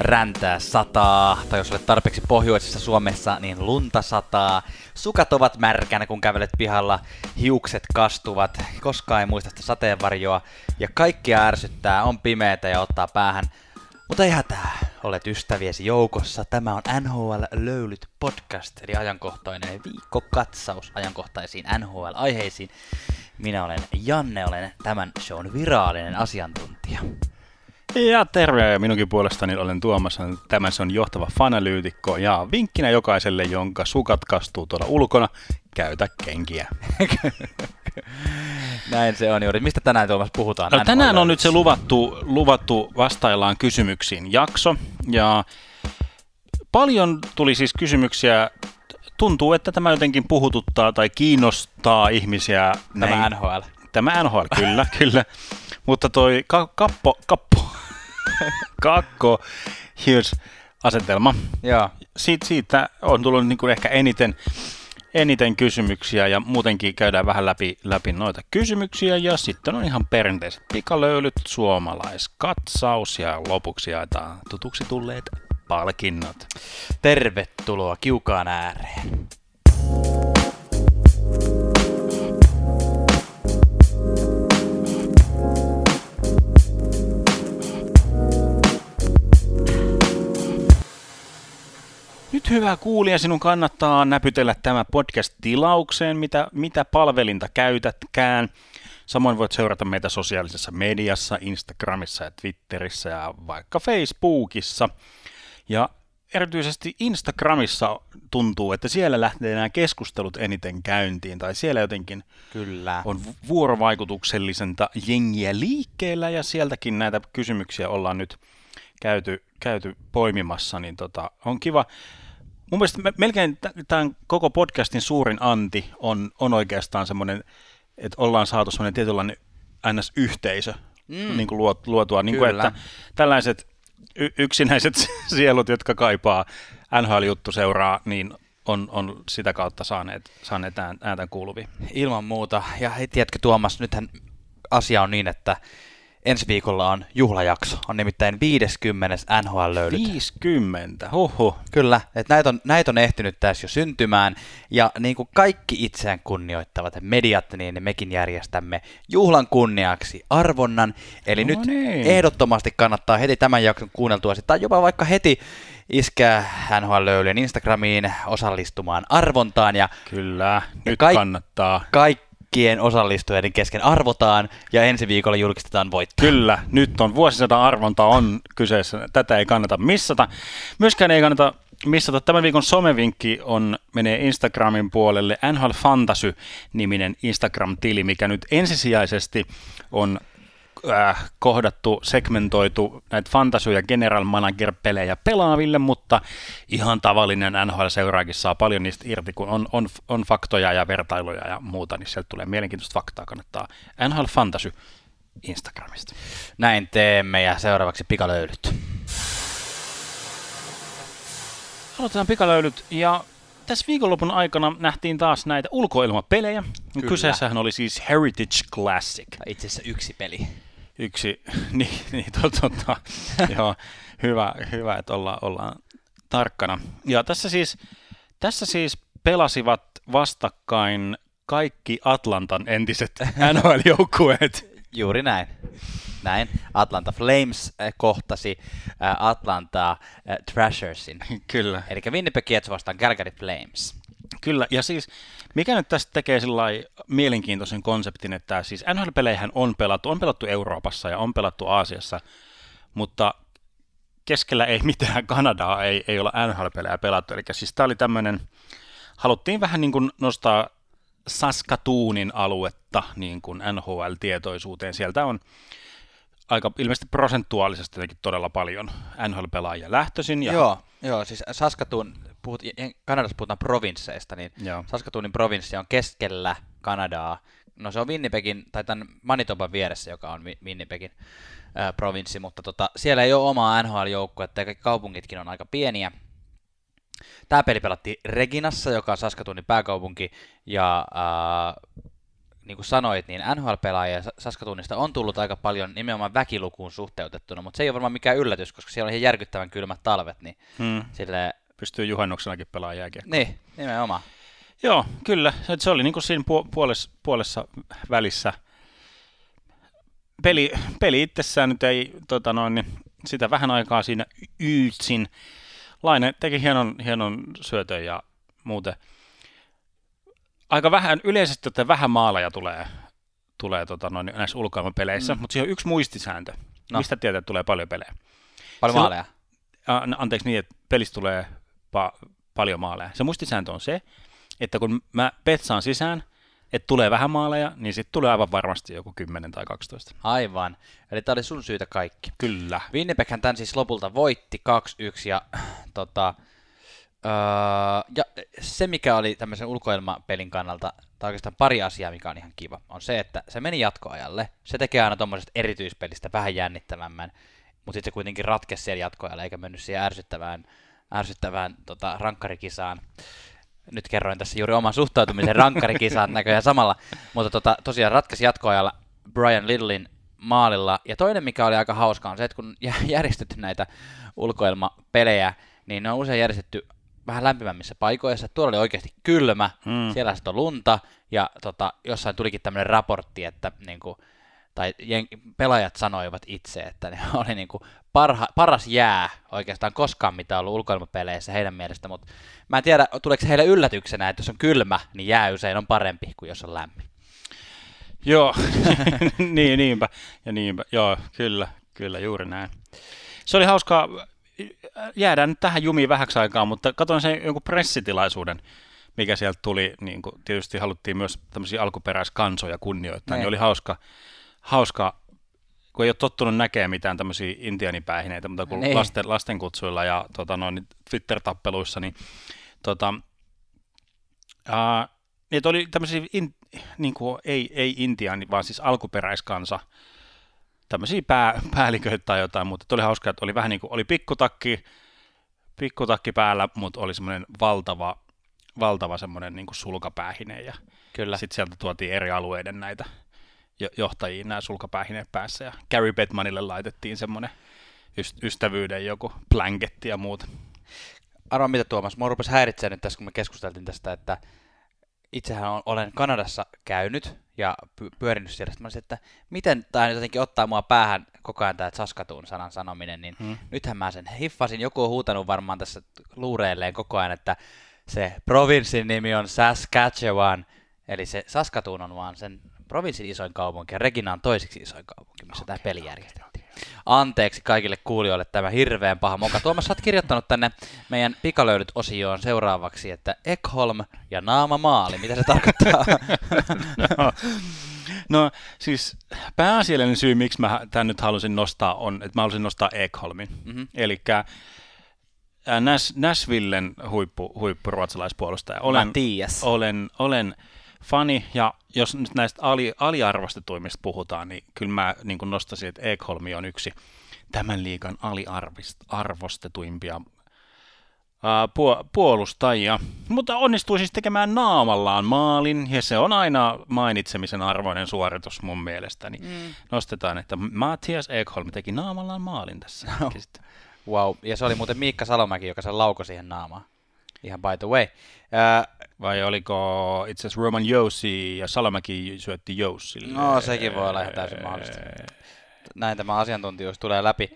Räntää sataa, tai jos olet tarpeeksi pohjoisessa Suomessa, niin lunta sataa. Sukat ovat märkänä, kun kävelet pihalla, hiukset kastuvat, koskaan ei muista sitä sateenvarjoa, ja kaikkia ärsyttää, on pimeätä ja ottaa päähän. Mutta ei hätää, olet ystäviesi joukossa. Tämä on NHL Löylyt Podcast, eli ajankohtainen viikkokatsaus ajankohtaisiin NHL-aiheisiin. Minä olen Janne, olen tämän shown virallinen asiantuntija. Ja terve, minunkin puolestani olen Tuomas, tämän se on johtava fanalyytikko, ja vinkkinä jokaiselle, jonka sukat kastuu tuolla ulkona, käytä kenkiä. Näin se on juuri. Mistä tänään, Tuomas, puhutaan? No, tänään on nyt se luvattu vastaillaan kysymyksiin jakso, ja paljon tuli siis kysymyksiä. Tuntuu, että tämä jotenkin puhututtaa tai kiinnostaa ihmisiä. Tämä NHL. Tämä NHL, kyllä, kyllä. Mutta toi Kaapo Hughes-asetelma, siitä on tullut niin kuin ehkä eniten kysymyksiä, ja muutenkin käydään vähän läpi noita kysymyksiä, ja sitten on ihan perinteiset pikalöylyt, suomalaiskatsaus, ja lopuksi jaetaan tutuksi tulleet palkinnot. Tervetuloa kiukaan ääreen! Nyt, hyvä kuulija, sinun kannattaa näpytellä tämä podcast tilaukseen, mitä palvelinta käytätkään. Samoin voit seurata meitä sosiaalisessa mediassa, Instagramissa ja Twitterissä ja vaikka Facebookissa. Ja erityisesti Instagramissa tuntuu, että siellä lähtee nämä keskustelut eniten käyntiin, tai siellä jotenkin kyllä on vuorovaikutuksellisinta jengiä liikkeellä, ja sieltäkin näitä kysymyksiä ollaan nyt käyty poimimassa, niin on kiva. Mun mielestä melkein tämän koko podcastin suurin anti on oikeastaan semmoinen, että ollaan saatu semmoinen tietynlainen NS-yhteisö niin kuin luotua. Niin kuin, että tällaiset yksinäiset sielut, jotka kaipaa NHL-juttu seuraa, niin on sitä kautta saaneet ääntä kuuluviin. Ilman muuta. Ja tiedätkö, Tuomas, nythän asia on niin, että ensi viikolla on juhlajakso, on nimittäin 50. NHL-löylyt. 50, huhhuh. Kyllä, että näitä on ehtinyt tässä jo syntymään, ja niin kuin kaikki itseään kunnioittavat mediat, niin mekin järjestämme juhlan kunniaksi arvonnan, eli nyt ehdottomasti kannattaa heti tämän jakson kuunneltua, tai jopa vaikka heti iskää NHL-löylyjen Instagramiin osallistumaan arvontaan, ja kyllä, nyt kannattaa. Kaikkien osallistujien kesken arvotaan, ja ensi viikolla julkistetaan voittaja. Kyllä, nyt on vuosisadan arvonta on kyseessä. Tätä ei kannata missata. Myöskään ei kannata missata. Tämän viikon somevinkki menee Instagramin puolelle. NHL Fantasy-niminen Instagram-tili, mikä nyt ensisijaisesti on kohdattu, segmentoitu näitä fantasy- ja general manager-pelejä pelaaville, mutta ihan tavallinen NHL-seuraakin saa paljon niistä irti, kun on faktoja ja vertailuja ja muuta, niin sieltä tulee mielenkiintoista faktaa, kannattaa NHL Fantasy Instagramista. Näin teemme, ja seuraavaksi pikalöylyt. Aloitetaan pikalöylyt, ja tässä viikonlopun aikana nähtiin taas näitä ulkoilmapelejä. Kyllä. Kyseessähän oli siis Heritage Classic. Itse asiassa yksi peli. Niin, joo, hyvä, että ollaan tarkkana. Ja tässä siis pelasivat vastakkain kaikki Atlantan entiset NHL-joukkueet. Juuri näin. Näin. Atlanta Flames kohtasi Atlanta Thrashersin. Kyllä. Eli Winnipeg Jets vastaan Calgary Flames. Kyllä, ja siis mikä nyt tästä tekee sellainen mielenkiintoisen konseptin, että siis NHL-pelejähän on pelattu Euroopassa ja on pelattu Aasiassa, mutta keskellä ei mitään, Kanadaa ei olla NHL-pelejä pelattu, eli siis tämä oli tämmöinen, haluttiin vähän niin kuin nostaa Saskatoonin aluetta niin kuin NHL-tietoisuuteen, sieltä on aika ilmeisesti prosentuaalisesti jotenkin todella paljon NHL-pelaajia lähtöisin. Ja Joo, siis Saskatoon, Kanadassa puhutaan provinsseista, niin joo. Saskatoonin provinssi on keskellä Kanadaa. No se on Winnipegin, tai tämän Manitoban vieressä, joka on Winnipegin provinssi, mutta siellä ei ole omaa NHL-joukkuetta, ja kaikki kaupungitkin on aika pieniä. Tämä peli pelattiin Reginassa, joka on Saskatoonin pääkaupunki, ja niin kuin sanoit, niin NHL-pelaajia Saskatuunista on tullut aika paljon nimenomaan väkilukuun suhteutettuna, mutta se ei ole varmaan mikään yllätys, koska siellä on ihan järkyttävän kylmät talvet, niin sille pystyy juhannuksenakin pelaamaan jääkiekkoa. Niin, nimenomaan. Joo, kyllä. Se oli niin kuin siinä puolessa välissä. Peli itsessään nyt ei, sitä vähän aikaa siinä yytsin. Laine teki hienon syötön ja muuten. Aika vähän, yleisesti että vähän maaleja tulee näissä ulkoilmapeleissä, mutta siihen on yksi muistisääntö. No. Mistä tietää, että tulee paljon pelejä? Paljon maaleja? Anteeksi, niin, että pelistä tulee paljon maaleja. Se muistisääntö on se, että kun mä petsaan sisään, että tulee vähän maaleja, niin sitten tulee aivan varmasti joku 10 tai 12. Aivan. Eli tämä oli sun syytä kaikki. Kyllä. Winnipeghän tämän siis lopulta voitti 2-1 ja ja se, mikä oli tämmöisen ulkoilmapelin kannalta, tai oikeastaan pari asiaa, mikä on ihan kiva, on se, että se meni jatkoajalle. Se tekee aina tuommoisesta erityispelistä vähän jännittävämmän, mutta sitten se kuitenkin ratkesi siellä jatkoajalle, eikä mennyt siihen ärsyttävään rankkarikisaan. Nyt kerroin tässä juuri oman suhtautumisen rankkarikisaan näköjään samalla, mutta tosiaan ratkesi jatkoajalla Brian Littlen maalilla. Ja toinen, mikä oli aika hauska, on se, että kun järjestetty näitä ulkoilmapelejä, niin ne on usein järjestetty vähän lämpimämmissä paikoissa. Tuolla oli oikeasti kylmä, siellä sitten on lunta, ja jossain tulikin tämmöinen raportti, että pelaajat sanoivat itse, että ne oli paras jää oikeastaan koskaan, mitä on ollut ulkoilmapeleissä heidän mielestä, mutta mä en tiedä, tuleeko se heille yllätyksenä, että jos on kylmä, niin jää usein on parempi kuin jos on lämmin. Joo, niinpä, joo, kyllä, juuri näin. Se oli hauskaa, jäädään nyt tähän jumiin vähäksi aikaa, mutta katsoin sen jonkun pressitilaisuuden, mikä sieltä tuli, niin kuin tietysti haluttiin myös tämmöisiä alkuperäiskansoja kunnioittaa, niin oli hauska, kun ei ole tottunut näkemään mitään tämmöisiä intiaanipäihineitä, mutta kun lasten kutsuilla ja Twitter-tappeluissa, niin niitä oli tämmöisiä, ei intiaani, vaan siis alkuperäiskansa, tämmöisiä päälliköitä tai jotain, mutta oli hauskaa, että oli vähän niin kuin, oli pikkutakki päällä, mutta oli semmoinen valtava semmoinen niin kuin sulkapäähine, ja sitten sieltä tuotiin eri alueiden näitä johtajia, nämä sulkapäähineet päässä, ja Gary Bettmanille laitettiin semmoinen ystävyyden joku blanketti ja muuta. Arvaa mitä, Tuomas, minua rupesi häiritsemään nyt tässä, kun me keskusteltiin tästä, että itsehän olen Kanadassa käynyt ja pyörinyt siellä, mä olisin, että miten tämä jotenkin ottaa mua päähän koko ajan tämä Saskatoon sanan sanominen, niin nythän mä sen hiffasin, joku on huutanut varmaan tässä luureilleen koko ajan, että se provinssin nimi on Saskatchewan, eli se Saskatoon on vaan sen provinssin isoin kaupunki ja Regina on toiseksi isoin kaupunki, missä tämä peli järjestettiin. Anteeksi kaikille kuulijoille tämä hirveän paha moka. Tuomas, sä oot kirjoittanut tänne meidän pikalöydyt-osioon seuraavaksi, että Ekholm ja naamamaali. Mitä se tarkoittaa? No siis pääasiallinen syy, miksi mä tämän nyt halusin nostaa, on, että mä halusin nostaa Ekholmin. Mm-hmm. Eli Nashvillen huippuruotsalaispuolustaja. Olen fani, ja jos nyt näistä aliarvostetuimmista puhutaan, niin kyllä mä niin kuin nostaisin, että Ekholm on yksi tämän liigan aliarvostetuimpia puolustajia, mutta onnistui siis tekemään naamallaan maalin, ja se on aina mainitsemisen arvoinen suoritus mun mielestäni. Nostetaan, että Mattias Ekholm teki naamallaan maalin tässä. Wow, ja se oli muuten Miikka Salomäki, joka sen laukoi siihen naamaan. Ihan by the way. Vai oliko itse asiassa Roman Josi ja Salomäki syötti Josille? No sekin voi olla ihan täysin mahdollista. Näin tämä asiantuntijuus tulee läpi.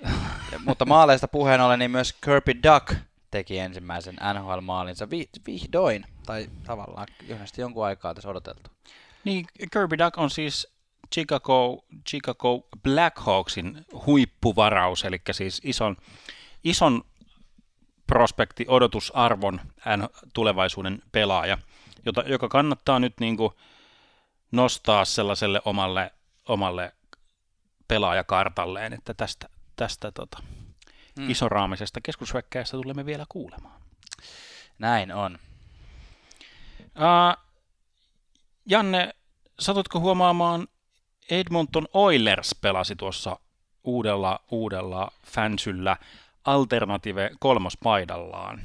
Mutta maaleista puheen ollen, niin myös Kirby Dach teki ensimmäisen NHL-maalinsa vihdoin. Tai tavallaan yhdessä jonkun aikaa tässä odoteltu. Niin, Kirby Dach on siis Chicago Blackhawksin huippuvaraus, eli siis ison prospekti, odotusarvon tulevaisuuden pelaaja, joka kannattaa nyt niin kuin nostaa sellaiselle omalle pelaajakartalleen, että tästä isoraamisesta keskushyökkääjästä tulemme vielä kuulemaan. Näin on. Janne, satutko huomaamaan, Edmonton Oilers pelasi tuossa uudella fänsyllä Alternative kolmospaidallaan.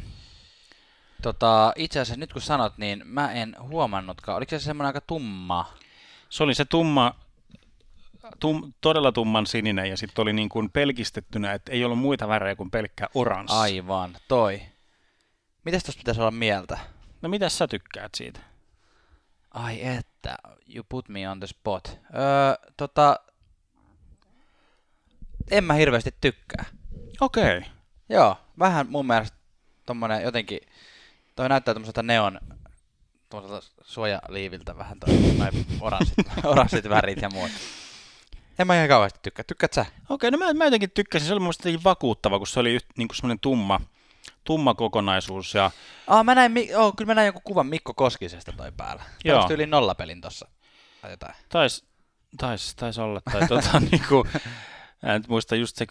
Itse asiassa nyt kun sanot, niin mä en huomannutkaan. Oliko se semmoinen aika tumma? Se oli se todella tumman sininen ja sitten oli niin kuin pelkistettynä, että ei ollut muita värejä kuin pelkkä oranssi. Aivan, toi. Mitäs tuossa pitäisi olla mieltä? No mitäs sä tykkäät siitä? Ai että, you put me on the spot. En mä hirveästi tykkää. Okei. Okay. Joo, vähän mun mielestä tommonen jotenkin, toi näyttää tommoselta neon, tommoselta suojaliiviltä vähän toi oranssit värit ja muut. En mä ihan kauheasti tykkää. Tykkäät sä? Okei, no mä jotenkin tykkäsin. Se oli mun mielestä vakuuttava, kun se oli niin kuin semmoinen tumma kokonaisuus. Ja... kyllä mä näin jonkun kuvan Mikko Koskisesta toi päällä. Joo. Yli nollapelin tossa. Taisi olla. Tai niinku... En muista just se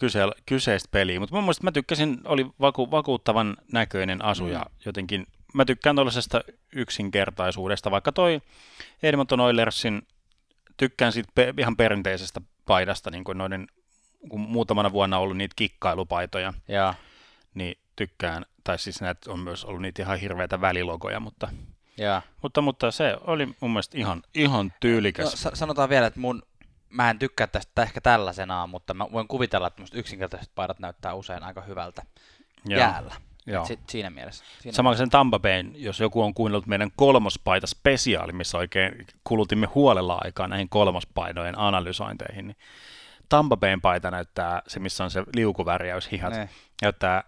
kyseistä peliä, mutta mun mielestä mä tykkäsin, oli vakuuttavan näköinen asu ja jotenkin mä tykkään tuollaisesta yksinkertaisuudesta, vaikka toi Edmonton Oilersin tykkään siitä ihan perinteisestä paidasta, niin kuin noiden, kun muutamana vuonna on ollut niitä kikkailupaitoja, ja. Niin tykkään, tai siis näitä on myös ollut niitä ihan hirveitä välilogoja, mutta se oli mun mielestä ihan tyylikäs. No, sanotaan vielä, että mä en tykkää tästä ehkä tällaisenaan, mutta mä voin kuvitella, että musta yksinkertaiset paidat näyttää usein aika hyvältä jäällä. Siinä mielessä. Samalla sen Tampa Bayn, jos joku on kuunnellut meidän kolmospaitaspesiaali, missä oikein kulutimme huolella aikaa näihin kolmospainojen analysointeihin, niin Tampa Bayn paita näyttää, se missä on se liukuvärjäyshihat, näyttää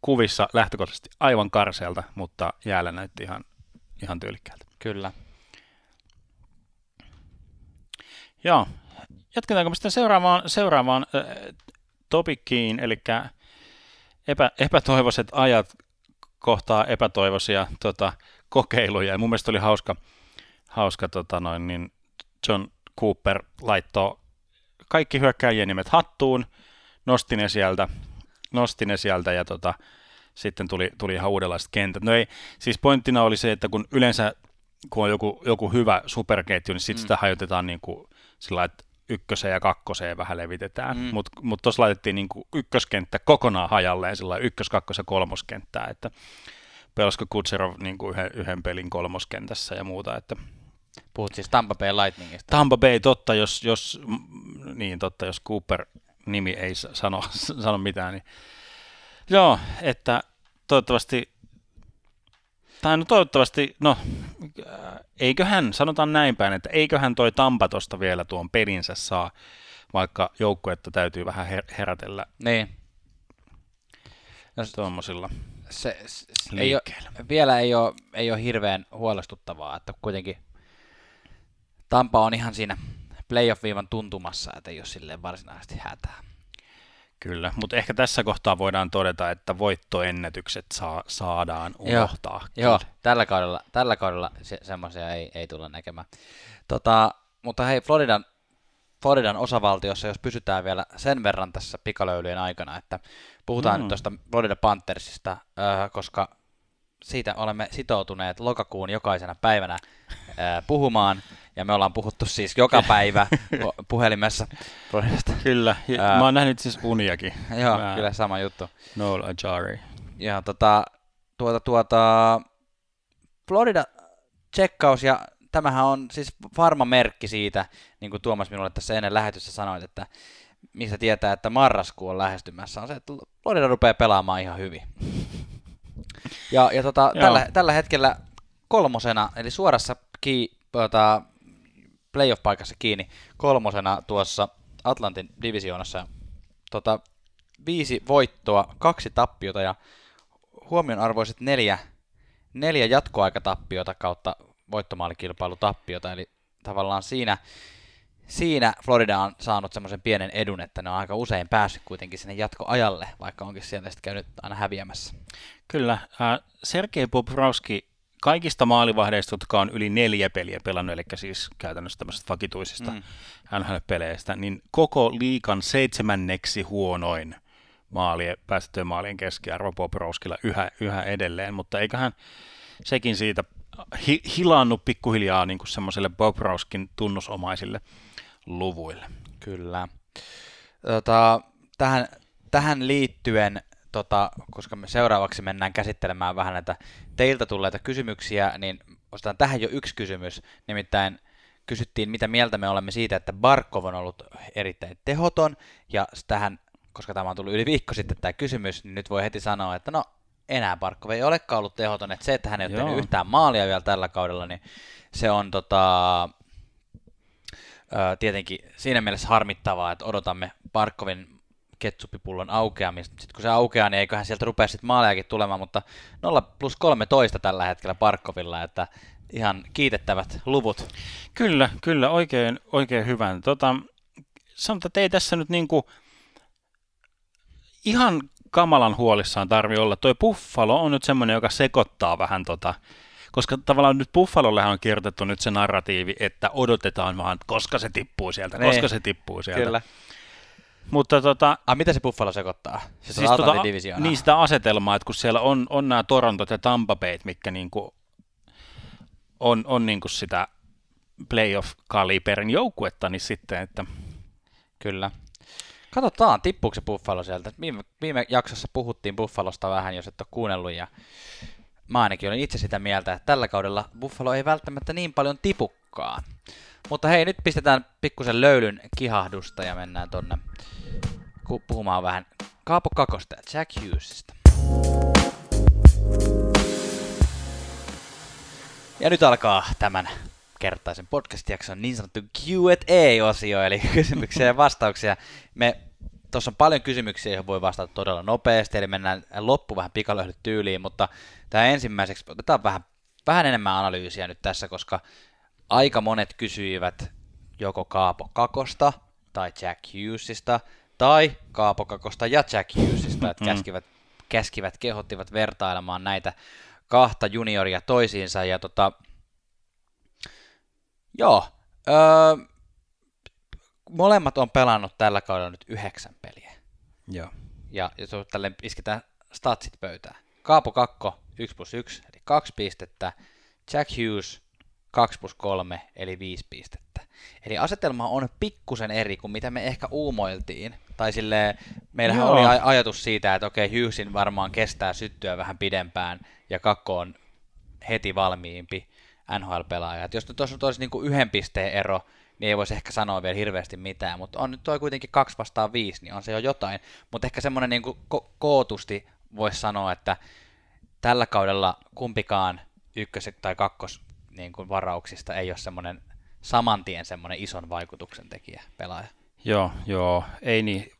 kuvissa lähtökohtaisesti aivan karseelta, mutta jäällä näytti ihan tyylikkäältä. Kyllä. Joo. Jatketaanko me sitten seuraavaan topikkiin, eli epätoivoiset ajat kohtaa epätoivoisia kokeiluja. Ja mun mielestä oli hauska John Cooper laittoi kaikki hyökkääjien nimet hattuun, nosti ne sieltä ja sitten tuli ihan uudenlaiset kentät. No ei, siis pointtina oli se, että kun yleensä kun on joku hyvä superketju, niin sitten sitä hajotetaan niin kuin sillä lailla, että ykköseen ja kakkoseen vähän levitetään, mutta tuossa laitettiin niin kuin ykköskenttä kokonaan hajalleen, sillä lailla ykkös-, kakkos- ja kolmoskenttää, että pelasko Kucherov niin kuin yhden pelin kolmoskentässä ja muuta. Että puhut siis Tampa Bay Lightningista. Tampa Bay, totta, jos Cooper-nimi ei sano mitään. Niin. Joo, että toivottavasti, eiköhän, sanotaan näin päin, että eiköhän toi Tampa tosta vielä tuon pelinsä saa, vaikka joukkuetta täytyy vähän herätellä. Niin. No, tuommoisilla liikkeillä. Vielä ei ole hirveän huolestuttavaa, että kuitenkin Tampa on ihan siinä playoff-viivan tuntumassa, että ei ole silleen varsinaisesti hätää. Kyllä, mutta ehkä tässä kohtaa voidaan todeta, että voittoennätykset saadaan unohtaa. Joo, tällä kaudella semmoisia ei tulla näkemään. Mutta hei, Floridan osavaltiossa, jos pysytään vielä sen verran tässä pikalöylyjen aikana, että puhutaan nyt tuosta Florida Panthersista, koska siitä olemme sitoutuneet lokakuun jokaisena päivänä puhumaan, ja me ollaan puhuttu siis joka päivä puhelimessa. Kyllä, mä oon nähnyt siis uniakin. Joo, kyllä sama juttu. Noel Ajari. Ja Florida-tsekkaus, ja tämähän on siis varma merkki siitä, niin kuin Tuomas minulle tässä ennen lähetystä sanoit, että mistä tietää, että marraskuu on lähestymässä, on se, että Florida rupeaa pelaamaan ihan hyvin. Tällä hetkellä kolmosena, eli suorassa playoff-paikassa kiinni kolmosena tuossa Atlantin divisioonassa. 5 voittoa, 2 tappiota ja huomionarvoiset 4 jatkoaikatappiota kautta voittomaalikilpailutappiota. Eli tavallaan siinä Florida on saanut semmoisen pienen edun, että ne on aika usein päässyt kuitenkin sinne jatkoajalle, vaikka onkin sieltä sitten käynyt aina häviämässä. Kyllä. Sergei Bobrovski kaikista maalivahdeista, jotka on yli 4 peliä pelannut, eli siis käytännössä tämmöisistä vakituisista NHL-peleistä, niin koko liikan 7. huonoin päästettyjen maalien keskiarvo Bobrovskilla yhä edelleen, mutta eiköhän sekin siitä hilannut pikkuhiljaa niin kuin semmoiselle Bobrovskin tunnusomaisille luvuille. Kyllä. Tähän liittyen, koska me seuraavaksi mennään käsittelemään vähän näitä teiltä tulleita kysymyksiä, niin otetaan tähän jo yksi kysymys, nimittäin kysyttiin, mitä mieltä me olemme siitä, että Barkov on ollut erittäin tehoton, ja tähän, koska tämä on tullut yli viikko sitten tämä kysymys, niin nyt voi heti sanoa, että no, enää Barkov ei olekaan ollut tehoton, että se, että hän ei ole tehnyt yhtään maalia vielä tällä kaudella, niin se on tietenkin siinä mielessä harmittavaa, että odotamme Barkovin ketsuppipullon aukeamista. Sitten kun se aukeaa, niin eiköhän sieltä rupea sitten maalejakin tulemaan, mutta 0+13 tällä hetkellä Barkovilla, että ihan kiitettävät luvut. Kyllä, kyllä, oikein hyvän. Sanotaan, että ei tässä nyt niinku ihan kamalan huolissaan tarvitse olla. Toi Buffalo on nyt semmoinen, joka sekoittaa vähän koska tavallaan nyt Buffalollehan on kirjoitettu nyt se narratiivi, että odotetaan vaan, koska se tippuu sieltä, niin. Kyllä. Mutta mitä se Buffalo sekoittaa? Siis niin sitä asetelmaa, että kun siellä on nämä Torontot ja Tampa Bayt, mitkä niinku on niinku sitä playoff-kaliberin joukkuetta, niin sitten, että kyllä. Katsotaan, tippuuko se Buffalo sieltä. Viime jaksossa puhuttiin Buffalosta vähän, jos et ole kuunnellut, ja mä ainakin olen itse sitä mieltä, että tällä kaudella Buffalo ei välttämättä niin paljon tipukkaan. Mutta hei, nyt pistetään pikkusen löylyn kihahdusta ja mennään tonne puhumaan vähän Kaapo Kakosta ja Jack Hughesista. Ja nyt alkaa tämän kertaisen podcast-jakson niin sanottu Q&A-osio, eli kysymyksiä ja vastauksia. Tuossa on paljon kysymyksiä, joihin voi vastata todella nopeasti, eli mennään loppu vähän pikalöhdyt tyyliin, mutta tämä ensimmäiseksi otetaan vähän enemmän analyysiä nyt tässä, koska aika monet kysyivät joko Kaapo Kakosta tai Jack Hughesista, tai Kaapo Kakosta ja Jack Hughesista, että käskivät kehottivat vertailemaan näitä kahta junioria toisiinsa, ja molemmat on pelannut tällä kaudella nyt 9 peliä. Joo. Ja tälleen isketään statsit pöytään. Kaapo Kakko 1+1, eli 2 pistettä. Jack Hughes 2+3, eli 5 pistettä. Eli asetelma on pikkusen eri kuin mitä me ehkä uumoiltiin. Tai silleen, meillähän oli ajatus siitä, että okei, Hughesin varmaan kestää syttyä vähän pidempään, ja Kakko on heti valmiimpi NHL-pelaaja. Et jos nyt olisi niinku 1 pisteen ero, niin ei voisi ehkä sanoa vielä hirveästi mitään, mutta on nyt toi kuitenkin 2-5, niin on se jo jotain. Mutta ehkä semmoinen niinku kootusti voisi sanoa, että tällä kaudella kumpikaan ykkös- tai kakkos niinku varauksista ei ole semmoinen samantien semmoinen ison vaikutuksen tekijä pelaaja. Joo, ei niin.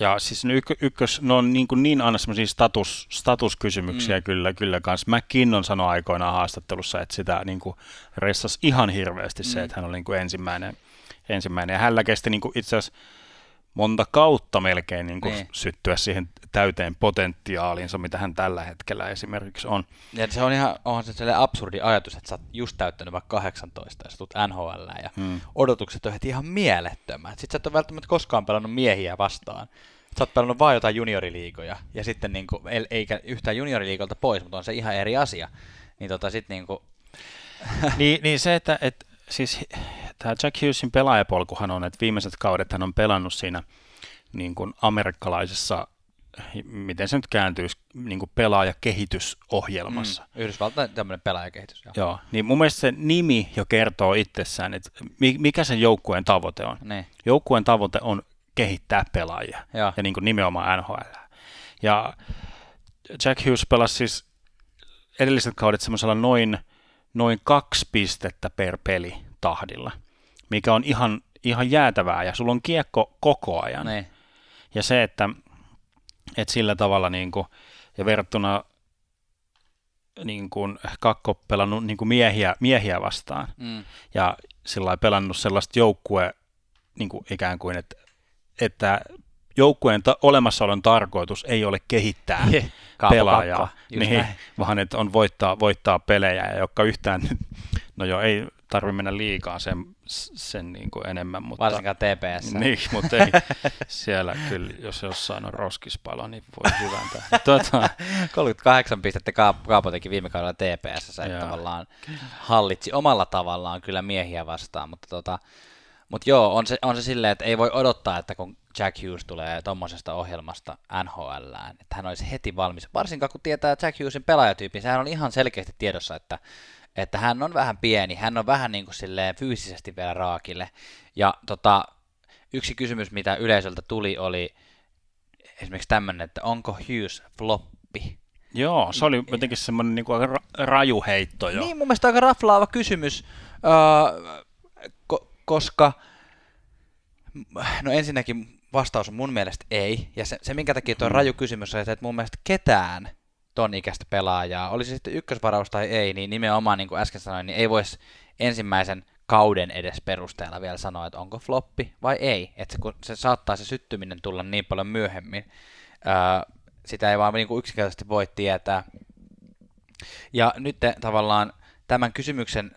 Ja siis ykkös, ne on niin aina semmoisia statuskysymyksiä kyllä kanssa. McKinnon sanoi aikoinaan haastattelussa, että sitä niin kuin ressasi ihan hirveästi se, että hän oli niin kuin ensimmäinen. Ja hänellä kesti niin kuin itse asiassa monta kautta melkein niin kuin syttyä siihen täyteen potentiaaliinsa, mitä hän tällä hetkellä esimerkiksi on. Ja se on ihan sellainen absurdi ajatus, että sä oot just täyttänyt vaikka 18 ja sä tulet NHL:ään ja odotukset on heti ihan mielettömät. Sitten sä et ole välttämättä koskaan pelannut miehiä vastaan. Sä oot pelannut vaan jotain junioriliigoja ja sitten niin kuin, eikä yhtään junioriliigolta pois, mutta on se ihan eri asia. Niin sitten niin kuin niin se, että siis tämä Jack Hughesin pelaajapolkuhan on, että viimeiset kaudet hän on pelannut siinä niin kuin amerikkalaisessa, miten se nyt kääntyisi, niin kuin pelaajakehitysohjelmassa. Yhdysvaltain tämmöinen pelaajakehitys. Joo, niin mun mielestä se nimi jo kertoo itsessään, että mikä sen joukkueen tavoite on. Ne. Joukkueen tavoite on kehittää pelaajia ja niin kuin nimenomaan NHL. Ja Jack Hughes pelasi siis edelliset kaudet semmoisella noin 2 pistettä per peli tahdilla, mikä on ihan jäätävää, ja sulla on kiekko koko ajan. Niin. Ja se, että sillä tavalla, niin kuin, ja verrattuna niin kuin, Kakko pelannut niin kuin miehiä vastaan, ja sillä lailla pelannut sellaista joukkue, niin kuin ikään kuin, että joukkueen olemassaolon tarkoitus ei ole kehittää pelaajaa, niin, vaan että on voittaa pelejä, ja jotka yhtään, no joo, ei tarvitse mennä liikaa sen niin kuin enemmän. Mutta varsinkaan TPS. Niin, mutta ei. Siellä kyllä, jos jossain on roskispalo, niin voi hyväntää. 38 pistettä Kaapo teki viime kaudella TPS, että tavallaan hallitsi omalla tavallaan kyllä miehiä vastaan, mutta mutta joo, on se silleen, että ei voi odottaa, että kun Jack Hughes tulee tuommoisesta ohjelmasta NHL:ään, että hän olisi heti valmis. Varsinkaan kun tietää Jack Hughesin pelaajatyypin, sehän on ihan selkeästi tiedossa, että että hän on vähän pieni, hän on vähän niin kuin silleen fyysisesti vielä raakille. Ja yksi kysymys, mitä yleisöltä tuli, oli esimerkiksi tämmöinen, että onko Hughes floppi? Joo, se oli jotenkin semmoinen niin kuin raju heitto jo. Niin, mun mielestä aika raflaava kysymys, koska no ensinnäkin vastaus on mun mielestä ei, ja se minkä takia tuo raju kysymys on, että mun mielestä ketään ton ikäistä pelaajaa, oli se sitten ykkösvaraus tai ei, niin nimenomaan niin kuin äsken sanoin, niin ei voisi ensimmäisen kauden edes perusteella vielä sanoa, että onko floppi vai ei, että se saattaa se syttyminen tulla niin paljon myöhemmin, sitä ei vaan niin kuin yksinkertaisesti voi tietää. Ja nyt tavallaan tämän kysymyksen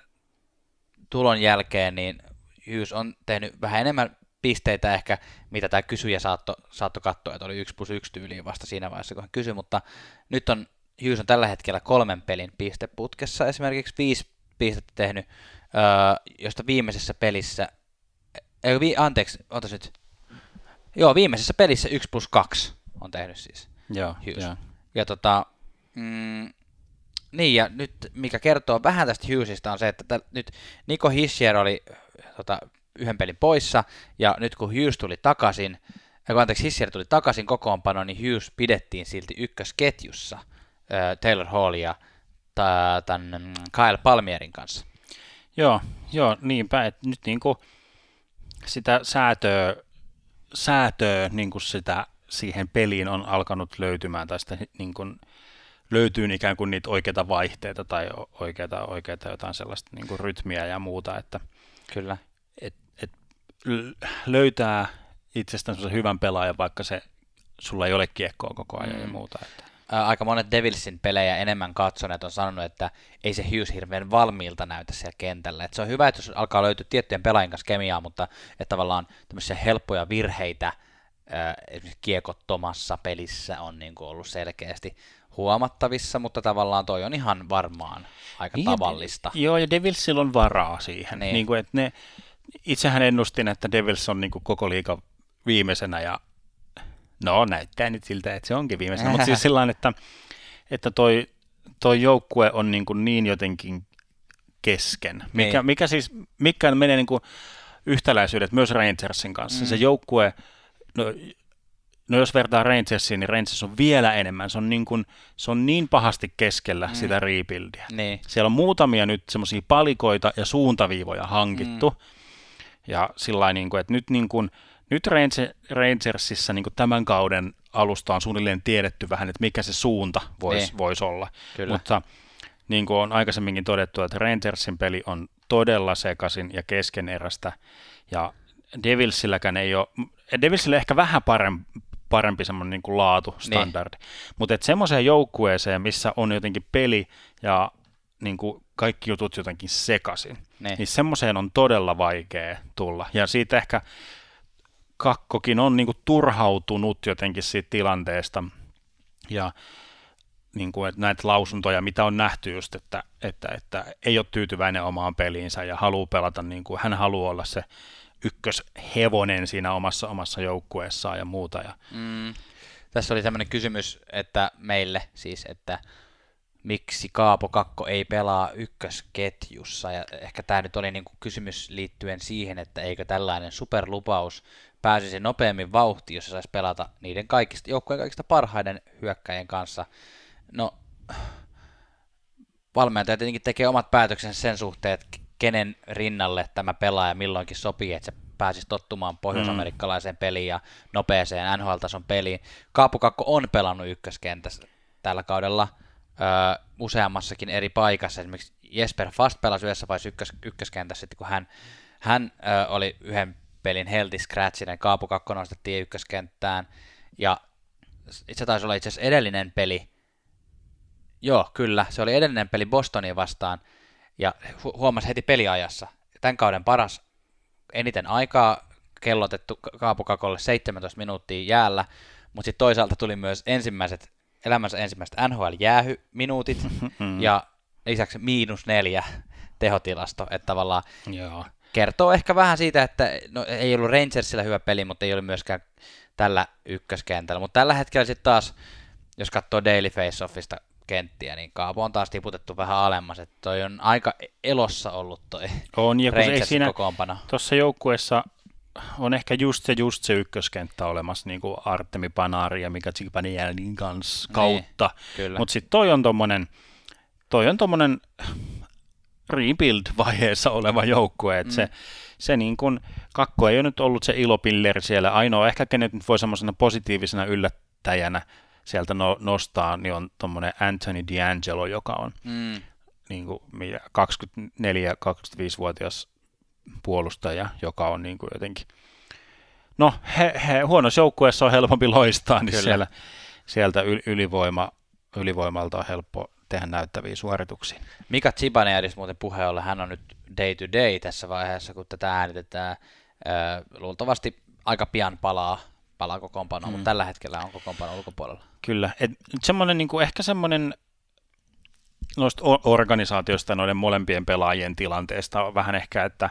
tulon jälkeen niin Hughes on tehnyt vähän enemmän pisteitä ehkä, mitä tämä kysyjä saattoi katsoa, että oli 1+1 tyyliin vasta siinä vaiheessa, kun hän kysyi, mutta nyt on Hughes on tällä hetkellä 3 pelin pisteputkessa, esimerkiksi 5 pistettä tehnyt, josta viimeisessä pelissä, viimeisessä pelissä 1+2 on tehnyt siis Hughes. Joo. Ja niin, ja nyt mikä kertoo vähän tästä Hughesista on se, että nyt Nico Hischier oli yhden pelin poissa, ja nyt kun Hischier tuli takaisin kokoonpanoon, niin Hughes pidettiin silti ykkösketjussa Taylor Hall ja tämän Kyle Palmierin kanssa. Joo, niinpä, että nyt niinku sitä säätöä niinku sitä siihen peliin on alkanut löytymään, tai sitä niin kuin löytyy ikään kuin niitä oikeita vaihteita tai oikeita jotain sellaista niin kuin rytmiä ja muuta, että kyllä, et löytää itsestään semmoisen hyvän pelaajan, vaikka se sulla ei ole kiekkoa koko ajan ja muuta. Että. Aika monet Devilsin pelejä enemmän katsoneet on sanonut, että ei se Hughes hirveän valmiilta näytä siellä kentällä. Et se on hyvä, että jos alkaa löytyä tiettyjen pelaajien kanssa kemiaa, mutta että tavallaan tämmöisiä helppoja virheitä esimerkiksi kiekottomassa pelissä on niin kuin ollut selkeästi huomattavissa, mutta tavallaan toi on ihan varmaan aika tavallista. Joo, ja Devilsillä on varaa siihen. Niin kuin, että itsehän ennustin, että Devils on niin kuin koko liigan viimeisenä, ja no näyttää nyt siltä, että se onkin viimeisenä, mutta siis sillain, että toi joukkue on niin jotenkin kesken, mikä siis, mikä menee niin kuin yhtäläisyydet myös Rangersin kanssa, se joukkue. No jos vertaa Rangersiin, niin Rangers on vielä enemmän. Se on niin pahasti keskellä sitä rebuildia. Niin. Siellä on muutamia nyt semmoisia palikoita ja suuntaviivoja hankittu. Ja sillain, että nyt Rangersissa tämän kauden alusta on suunnilleen tiedetty vähän, että mikä se suunta voisi olla. Kyllä. Mutta niin kuin on aikaisemminkin todettu, että Rangersin peli on todella sekaisin ja keskeneräistä. Ja Devilsilläkään ei ole. Devilsillä ehkä vähän parempi semmoinen niin kuin laatu, standardi. Niin. Mutta semmoiseen joukkueeseen, missä on jotenkin peli ja niin kuin kaikki jutut jotenkin sekaisin, niin semmoiseen on todella vaikea tulla. Ja siitä ehkä Kakkokin on niin kuin turhautunut jotenkin siitä tilanteesta. Ja niin kuin, että näitä lausuntoja, mitä on nähty just, että ei ole tyytyväinen omaan peliinsä ja haluaa pelata, niin kuin hän haluaa olla se ykköshevonen siinä omassa joukkueessaan ja muuta. Ja. Tässä oli tämmöinen kysymys, että meille siis, että miksi Kaapo Kakko ei pelaa ykkösketjussa, ja ehkä tämä nyt oli niin kuin kysymys liittyen siihen, että eikö tällainen superlupaus pääsisi nopeammin vauhtiin, jos se saisi pelata niiden joukkueen kaikista parhaiden hyökkäjien kanssa. No, valmentaja tietenkin tekee omat päätöksensä sen suhteen, että kenen rinnalle tämä pelaaja milloinkin sopii, että se pääsisi tottumaan pohjois-amerikkalaiseen peliin ja nopeeseen NHL-tason peliin. Kaapo Kakko on pelannut ykköskentässä tällä kaudella useammassakin eri paikassa. Esimerkiksi Jesper Fast pelasi yhdessä vaiheessa ykköskentässä, kun hän oli yhden pelin healthy scratchinen. Kaapo Kakko nostettiin ykköskenttään. Ja se taisi olla itse asiassa edellinen peli. Joo, kyllä. Se oli edellinen peli Bostonia vastaan. Ja huomasi heti peliajassa. Tämän kauden paras, eniten aikaa kellotettu Kaapo Kakolle 17 minuuttia jäällä, mutta sitten toisaalta tuli myös elämänsä ensimmäiset NHL-jäähyminuutit ja lisäksi -4 tehotilasto. Että tavallaan kertoo ehkä vähän siitä, että no, ei ollut Rangersillä hyvä peli, mutta ei ollut myöskään tällä ykköskentällä. Mutta tällä hetkellä sitten taas, jos katsoo Daily Face-Offista kenttiä, niin Kaapo on taas tiputettu vähän alemmas, että toi on aika elossa ollut toi Rangersin kokoonpano. Tuossa joukkueessa on ehkä just se ykköskenttä olemassa, niin kuin Artemi Panarin ja Mika Zibanejadin kanssa kautta, niin, mutta sitten toi on tommonen rebuild-vaiheessa oleva joukkue, että se niin kuin, Kakko ei ole nyt ollut se ilopilleri siellä, ainoa ehkä kenet nyt voi semmoisena positiivisena yllättäjänä sieltä nostaa, niin on tuommoinen Anthony DeAngelo, joka on niin kuin 24-25-vuotias puolustaja, joka on niin kuin jotenkin, no huonossa joukkueessa on helpompi loistaa, niin sieltä ylivoimalta on helppo tehdä näyttäviä suorituksia. Mika Zibanejadista muuten puheen ollen, hän on nyt day to day tässä vaiheessa, kun tätä äänitetään, luultavasti aika pian palaa kokoonpanoon, mutta tällä hetkellä on kokoonpano ulkopuolella. Kyllä, semmoinen niin kuin ehkä semmoinen noista organisaatioista noiden molempien pelaajien tilanteesta on vähän ehkä, että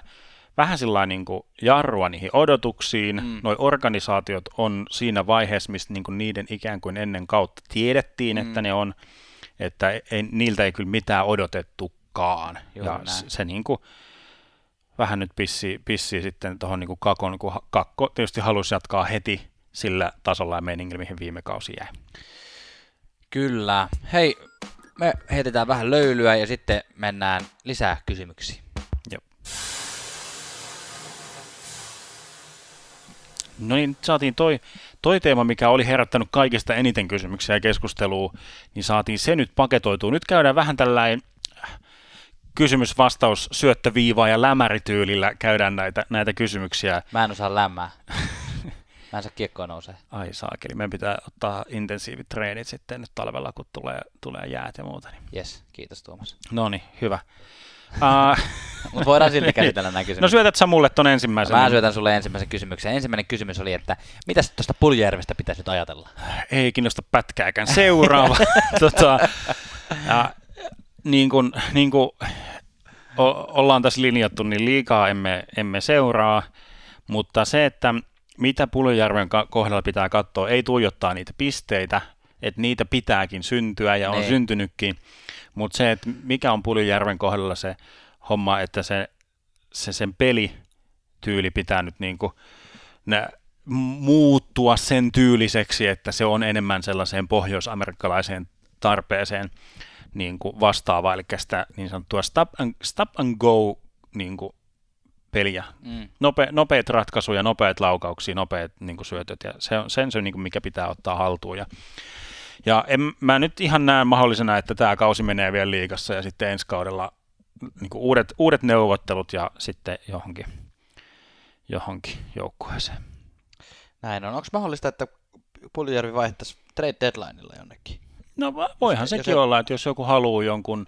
vähän sillain niin kuin jarrua niihin odotuksiin. Noi organisaatiot on siinä vaiheessa, mistä niin kuin niiden ikään kuin ennen kautta tiedettiin, että ne on, että niiltä ei kyllä mitään odotettukaan. Joo, ja se niin kuin vähän nyt pissii sitten tuohon niin kuin Kakon, kun Kakko tietysti halusi jatkaa heti sillä tasolla ja meiningillä, mihin viime kausi jäi. Kyllä. Hei, me heitetään vähän löylyä ja sitten mennään lisää kysymyksiin. Joo. No niin, saatiin toi teema, mikä oli herättänyt kaikista eniten kysymyksiä ja keskustelua, niin saatiin se nyt paketoitua. Nyt käydään vähän tällainen kysymysvastaus syöttöviivaa ja lämärityylillä käydään näitä kysymyksiä. Mä en osaa lämmää. Mä en saa kiekkoa nousee. Ai saakeli. Meidän pitää ottaa intensiivit treenit sitten nyt talvella, kun tulee jäät ja muuta. Jes, kiitos Tuomas. No niin, hyvä. Mutta voidaan silti käsitellä nämä kysymykset. No syötät sä mulle ton ensimmäisen. Mä syötän sulle ensimmäisen kysymyksen. Ensimmäinen kysymys oli, että mitäs tuosta Puljärvestä pitäisi nyt ajatella? Ei kiinnosta pätkääkään. Seuraava. Niin kuin ollaan tässä linjattu, niin liikaa emme seuraa, mutta se, että mitä Puljärven kohdalla pitää katsoa, ei tuijottaa niitä pisteitä, että niitä pitääkin syntyä ja on syntynytkin, mutta se, että mikä on Puljärven kohdalla se homma, että sen pelityyli pitää nyt niin kuin muuttua sen tyyliseksi, että se on enemmän sellaiseen pohjois-amerikkalaiseen tarpeeseen niin kuin vastaava, eli sitä niin sanottua stop and go niin kuin peliä. Nopeat ratkaisuja, nopeat laukauksia, nopeat niin kuin syötöt, ja se on niin kuin mikä pitää ottaa haltuun. Ja mä nyt ihan näen mahdollisena, että tämä kausi menee vielä liigassa, ja sitten ensi kaudella niin kuin uudet neuvottelut, ja sitten johonkin joukkueeseen. Näin on. Onko mahdollista, että Puljärvi vaihtaisi trade deadlinella jonnekin? No voihan sekin olla, että jos joku haluaa jonkun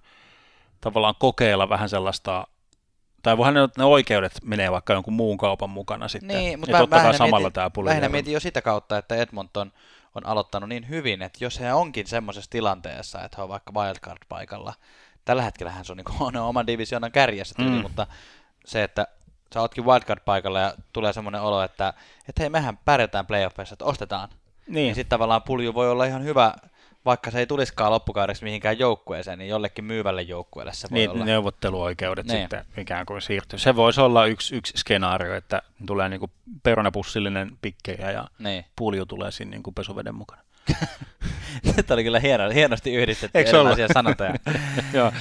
tavallaan kokeilla vähän sellaista, tai voihan ne oikeudet menee vaikka jonkun muun kaupan mukana sitten. Niin, mutta lähinnä mietin jo sitä kautta, että Edmonton on aloittanut niin hyvin, että jos he onkin semmoisessa tilanteessa, että he on vaikka wildcard-paikalla, tällä hetkellähän se on, niin on oman divisioonan kärjessä tyyli, mutta se, että sä ootkin wildcard-paikalla ja tulee semmoinen olo, että hei, mehän pärjätään playoffeissa, että ostetaan. Niin sitten tavallaan Pulju voi olla ihan hyvä, vaikka se ei tulisikaan loppukaudeksi mihinkään joukkueeseen, niin jollekin myyvälle joukkueelle se voi olla. Neuvotteluoikeudet niin sitten ikään kuin siirtyy. Se voisi olla yksi skenaario, että tulee niinku perunapussillinen pikkejä ja niin Pulju tulee sinne niinku pesuveden mukana. Tämä oli kyllä hienosti yhdistetty erilaisia sanotoja. Joo.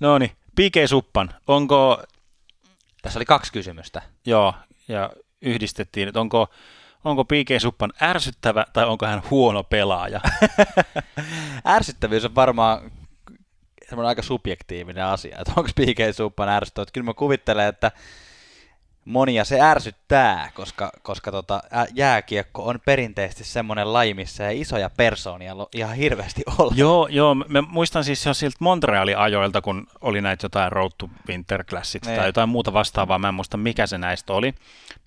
No niin, P.K. Suppan, onko... Tässä oli 2 kysymystä. Joo, ja yhdistettiin, että onko P.K. Suppan ärsyttävä tai onko hän huono pelaaja? Ärsyttävyys on varmaan semmoinen aika subjektiivinen asia, että onko P.K. Suppan ärsyttävä. Kyllä mä kuvittelen, että monia se ärsyttää, koska jääkiekko on perinteisesti semmoinen laji, missä ei isoja persoonia ihan hirveästi ole. Joo, mä muistan siis jo siltä Montrealin ajoilta, kun oli näitä jotain Road to Winter Classic tai jotain muuta vastaavaa, mä en muista mikä se näistä oli,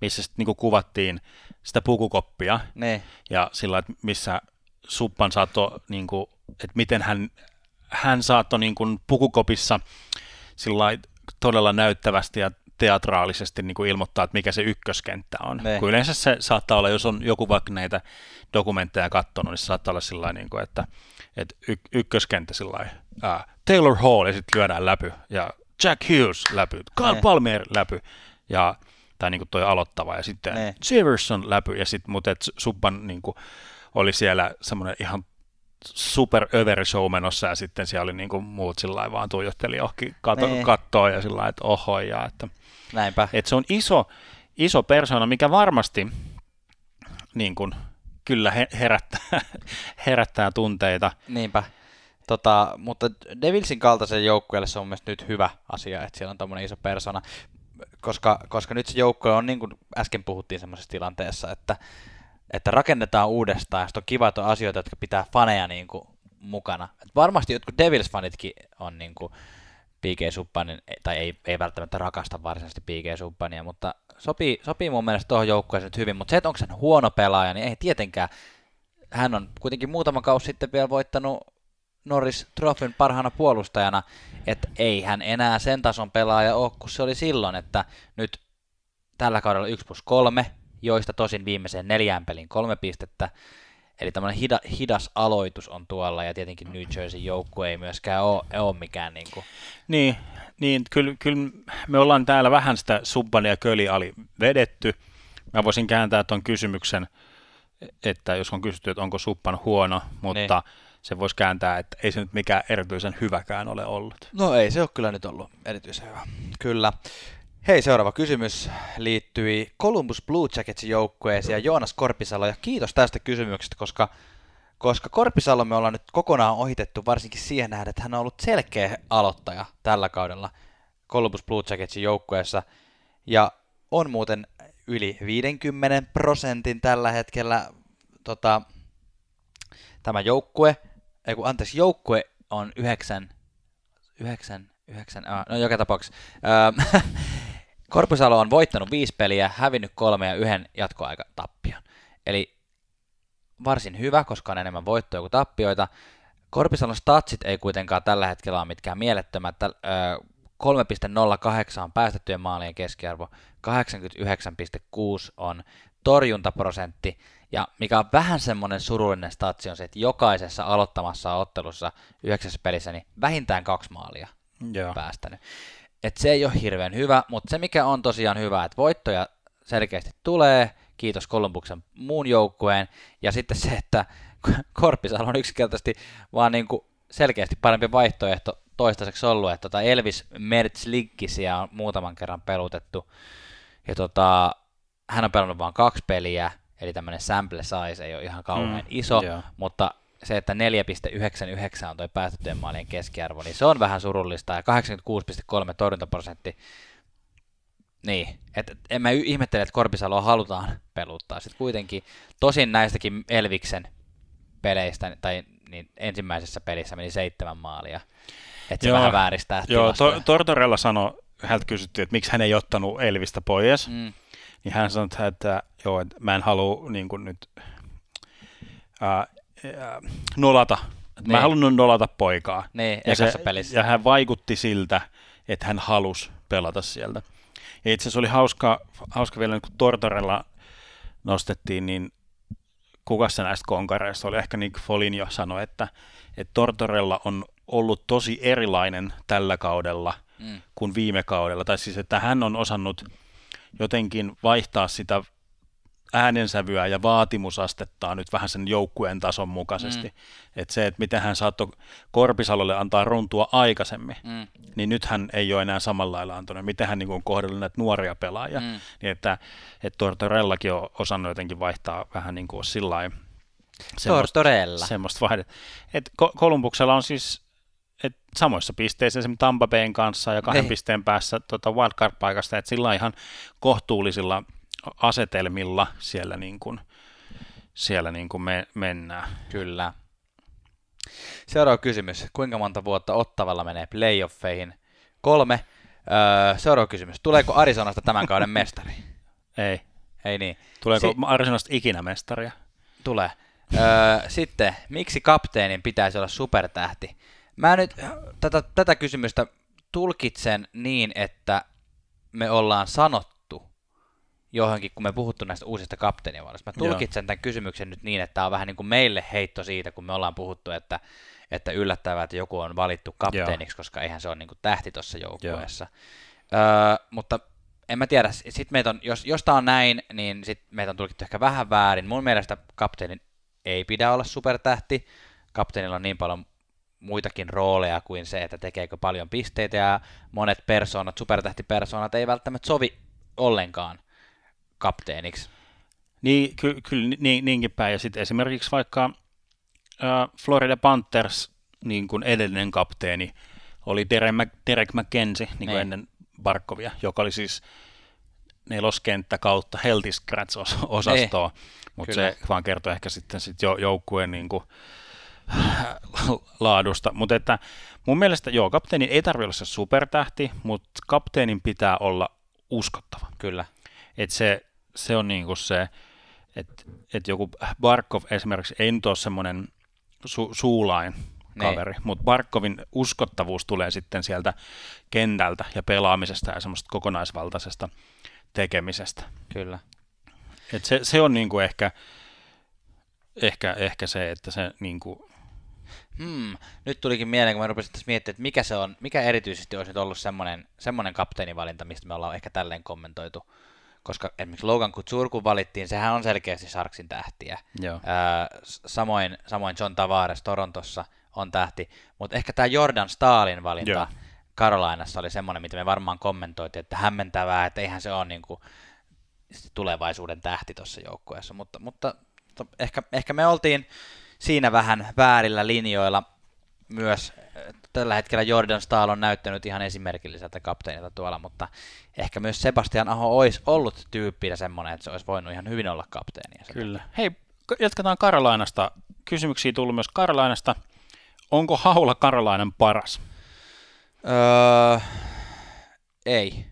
missä sitten niinku kuvattiin sitä pukukoppia ja sillä, että missä Suppan saattoi, niinku, että miten hän saattoi niinku pukukopissa sillä todella näyttävästi ja teatraalisesti niin kuin ilmoittaa, että mikä se ykköskenttä on. Kun yleensä se saattaa olla, jos on joku vaikka näitä dokumentteja katsonut, niin se saattaa olla sillä tavalla, niin kuin, että että ykköskenttä sillain, Taylor Hall ja sitten lyödään läpy, ja Jack Hughes läpy, Kyle Palmier läpy, ja tai niinku toi aloittava, ja sitten ne. Severson läpy, ja sitten mut et Subban niinku oli siellä semmoinen ihan super over show menossa, ja sitten siellä oli niinku muut sillain vaan tuijotteli johonkin kattoon, ja sillain, että oho, ja että näinpä. Et se on iso persoona, mikä varmasti niin kuin kyllä herättää tunteita. Niinpä. Mutta Devilsin kaltaisen joukkueelle se on mielestäni nyt hyvä asia, että siellä on tommoinen iso persona, koska nyt se joukkue on, niin kuin äsken puhuttiin semmoisessa tilanteessa, että rakennetaan uudestaan, ja sitten on kiva, että on asioita, jotka pitää faneja niin kuin mukana. Et varmasti jotkut Devils-fanitkin on niin kuin P.K. Subbanin, tai ei välttämättä rakasta varsinaisesti P.K. Subbania, mutta sopii mun mielestä tuohon joukkueeseen nyt hyvin, mutta se, että onko hän huono pelaaja, niin ei tietenkään. Hän on kuitenkin muutama kausi sitten vielä voittanut Norris Trophyn parhaana puolustajana, että ei hän enää sen tason pelaaja ole, kun se oli silloin, että nyt tällä kaudella 1+3, joista tosin viimeiseen 4 pelin 3 pistettä, eli tämmöinen hidas aloitus on tuolla, ja tietenkin New Jerseyn joukkue ei myöskään ole mikään niin kuin... Niin kyllä me ollaan täällä vähän sitä Subbania ja Köliä ali vedetty. Mä voisin kääntää tuon kysymyksen, että jos on kysytty, että onko Subban huono, mutta niin. Se voisi kääntää, että ei se nyt mikään erityisen hyväkään ole ollut. No ei se ole kyllä nyt ollut erityisen hyvä. Kyllä. Hei, seuraava kysymys liittyi Columbus Blue Jacketsin joukkueeseen ja Joonas Korpisalo, ja kiitos tästä kysymyksestä, koska Korpisalo me ollaan nyt kokonaan ohitettu, varsinkin siihen nähden, että hän on ollut selkeä aloittaja tällä kaudella Columbus Blue Jacketsin joukkueessa, ja on muuten yli 50% tällä hetkellä tämä joukkue on 9, no joka tapauksessa. Korpisalo on voittanut 5 peliä, hävinnyt 3 ja 1 jatkoaikatappion. Eli varsin hyvä, koska on enemmän voittoja kuin tappioita. Korpisalon statsit ei kuitenkaan tällä hetkellä ole mitkään mielettömät. 3.08 on päästettyjen maalien keskiarvo, 89.6 on torjuntaprosentti, ja mikä on vähän semmoinen surullinen statsi on se, että jokaisessa aloittamassa ottelussa 9 pelissä niin vähintään 2 maalia. Joo. Päästänyt. Et se ei ole hirveän hyvä, mutta se mikä on tosiaan hyvä, että voittoja selkeästi tulee, kiitos Columbuksen muun joukkueen, ja sitten se, että Korpisalo on yksinkertaisesti vaan niinku selkeästi parempi vaihtoehto toistaiseksi ollut, että Elvis Mertz-Liggisiä on muutaman kerran pelutettu, ja hän on pelannut vain 2 peliä, eli tämmöinen sample size ei ole ihan kauhean iso, joo. Mutta se, että 4.99 on toi päästettyjen maalien keskiarvo, niin se on vähän surullista, ja 86.3 torjuntaprosentti. Niin, että en mä ihmettele, että Korpisaloa halutaan peluttaa. Sitten kuitenkin, tosin näistäkin Elviksen peleistä, tai niin ensimmäisessä pelissä meni 7 maalia, että se vähän vääristää tilastoja. Joo, Tortorella sanoi, häntä kysyttiin, että miksi hän ei ottanut Elvistä pois, niin hän sanoi, että joo, että mä en halua niin kuin nyt... nolata. Niin. Mä en halunnut nolata poikaa. Niin, ekassa pelissä. Ja hän vaikutti siltä, että hän halusi pelata sieltä. Ja itse asiassa oli hauska vielä, kun Tortorella nostettiin, niin kuka se näistä konkareista oli? Ehkä Nick Foligno sanoi, että Tortorella on ollut tosi erilainen tällä kaudella kuin viime kaudella. Tai siis, että hän on osannut jotenkin vaihtaa sitä äänensävyä ja vaatimusastettaa nyt vähän sen joukkueen tason mukaisesti. Että se, että miten hän saattoi Korpisalolle antaa runtua aikaisemmin, niin nyt hän ei ole enää samalla lailla antanut. Miten hän niin kuin on kohdellut näitä nuoria pelaajia. Niin että Tortorellakin on osannut jotenkin vaihtaa vähän niin kuin sillain semmoista vaihdetta. Että Kolumbuksella on siis samoissa pisteissä esimerkiksi Tampa Bayn kanssa ja 2 pisteen päässä wildcard-paikasta, että sillä ihan kohtuullisilla asetelmilla siellä niin kuin me mennään. Kyllä. Seuraava kysymys. Kuinka monta vuotta Ottavalla menee playoffeihin? 3. Seuraava kysymys. Tuleeko Arizonasta tämän kauden mestari? Ei. Ei niin. Tuleeko Arizonasta ikinä mestaria? Tulee. Sitten, miksi kapteenin pitäisi olla supertähti? Mä nyt tätä kysymystä tulkitsen niin, että me ollaan sanottu johonkin, kun me puhuttu näistä uusista kapteenivaloista. Mä tulkitsen tämän kysymyksen nyt niin, että tämä on vähän niin kuin meille heitto siitä, kun me ollaan puhuttu, että yllättävää, että joku on valittu kapteeniksi, koska eihän se ole niin kuin tähti tuossa joukkueessa. Mutta en mä tiedä, sit meitä on, jos tämä on näin, niin sit meitä on tulkittu ehkä vähän väärin. Mun mielestä kapteenin ei pidä olla supertähti. Kapteenilla on niin paljon muitakin rooleja kuin se, että tekeekö paljon pisteitä, ja monet persoonat, supertähtipersoonat ei välttämättä sovi ollenkaan kapteeniksi. Niin, kyllä niinkin päin. Ja sitten esimerkiksi vaikka Florida Panthers, niin kuin edellinen kapteeni, oli Derek McKenzie, niin kuin ennen Barkovia, joka oli siis neloskenttä kautta healthy scratch-osastoa, mutta se vaan kertoo ehkä sitten joukkueen niin kuin laadusta, mutta että mun mielestä kapteenin ei tarvitse olla se supertähti, mutta kapteenin pitää olla uskottava. Kyllä. Että se on niin kuin se, että joku Barkov esimerkiksi ei nyt ole semmoinen suulain kaveri, mutta Barkovin uskottavuus tulee sitten sieltä kentältä ja pelaamisesta ja semmoista kokonaisvaltaisesta tekemisestä. Kyllä. Että se on niin kuin ehkä se, että se niin kuin nyt tulikin mieleen, kun mä rupesin tässä miettimään, että mikä erityisesti olisi nyt ollut semmoinen kapteenivalinta, mistä me ollaan ehkä tälleen kommentoitu, koska esimerkiksi Logan Couture, kun valittiin, sehän on selkeästi Sharksin tähtiä. Samoin John Tavares Torontossa on tähti, mutta ehkä tämä Jordan Stahlin valinta Carolinassa oli semmoinen, mitä me varmaan kommentoitiin, että hämmentävää, että eihän se ole niin kuin tulevaisuuden tähti tuossa joukkueessa, mutta ehkä me oltiin siinä vähän väärillä linjoilla myös. Tällä hetkellä Jordan Stahl on näyttänyt ihan esimerkilliseltä kapteenilta tuolla, mutta ehkä myös Sebastian Aho olisi ollut tyyppinä semmoinen, että se olisi voinut ihan hyvin olla kapteeni. Kyllä. Hei, jatketaan Carolinasta. Kysymyksiä tullut myös Carolinasta. Onko Haula Carolinan paras? Ei.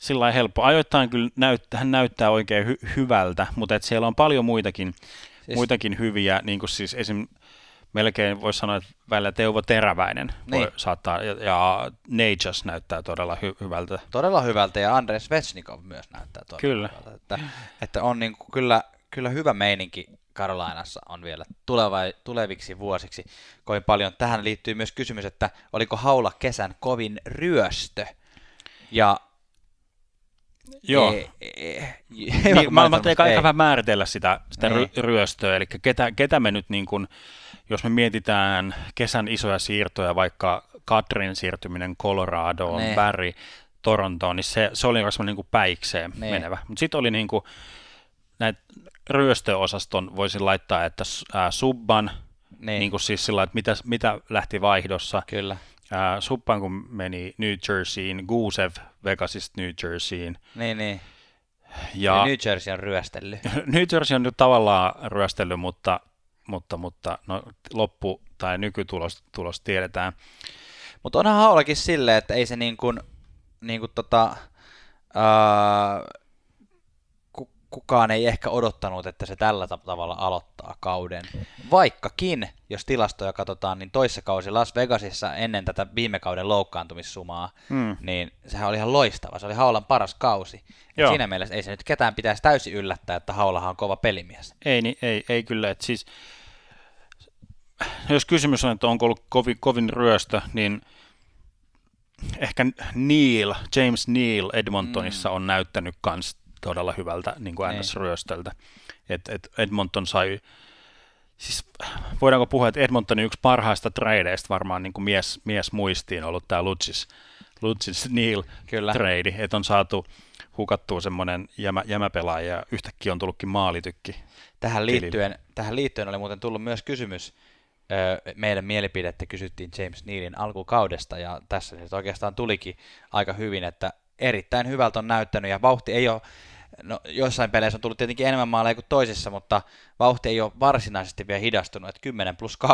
Sillain helppo. Ajoittain kyllä hän näyttää oikein hyvältä, mutta et siellä on paljon muitakin hyviä, niin kuin siis esim. Melkein voisi sanoa, että välillä Teuvo Teräväinen saattaa, ja Neijas näyttää todella hyvältä. Todella hyvältä, ja Andres Svechnikov myös näyttää todella hyvältä. Että on niin kuin kyllä hyvä meininki Carolinassa on vielä tuleviksi vuosiksi kovin paljon. Tähän liittyy myös kysymys, että oliko Haula kesän kovin ryöstö, ja joo. Mä teikä aika vähän määritellä sitä ryöstöä, eli ketä me nyt, niin kun, jos me mietitään kesän isoja siirtoja, vaikka Kadrin siirtyminen Coloradoon, Barry Torontoon, niin se oli niin kuin päikseen menevä. Mutta sitten oli niin kuin, näitä ryöstöosaston voisin laittaa, että Subban, niin kuin siis sillä, että mitä lähti vaihdossa. Kyllä. Subban kun meni New Jerseyin, Gusev Vegasista New Jerseyin. Niin. Ja New Jersey on ryöstellyt. New Jersey on nyt tavallaan ryöstellyt, mutta no, tai nykytulos tiedetään. Mutta onhan Haulakin silleen, että ei se niin kuin kukaan ei ehkä odottanut, että se tällä tavalla aloittaa kauden. Vaikkakin, jos tilastoja katsotaan, niin toissa kausi Las Vegasissa ennen tätä viime kauden loukkaantumissumaa, niin sehän oli ihan loistava. Se oli Haulan paras kausi. Siinä mielessä ei se nyt ketään pitäisi täysin yllättää, että Haulahan on kova pelimies. Ei kyllä. Et siis, jos kysymys on, että onko ollut kovin ryöstö, niin ehkä James Neal Edmontonissa on näyttänyt kans todella hyvältä niin kuin NS-ryöstöltä. Et Edmonton sai, siis voidaanko puhua, että Edmontonin yksi parhaista tradeista varmaan niin kuin mies muistiin ollut tämä Lucic Neal-trade, että on saatu hukattua semmoinen jämäpelaaja ja yhtäkkiä on tullutkin maalitykki. Tähän liittyen oli muuten tullut myös kysymys, meidän mielipidettä kysyttiin James Nealin alkukaudesta, ja tässä se oikeastaan tulikin aika hyvin, että erittäin hyvältä on näyttänyt, ja vauhti ei ole, no joissain peleissä on tullut tietenkin enemmän maaleja kuin toisissa, mutta vauhti ei ole varsinaisesti vielä hidastunut, että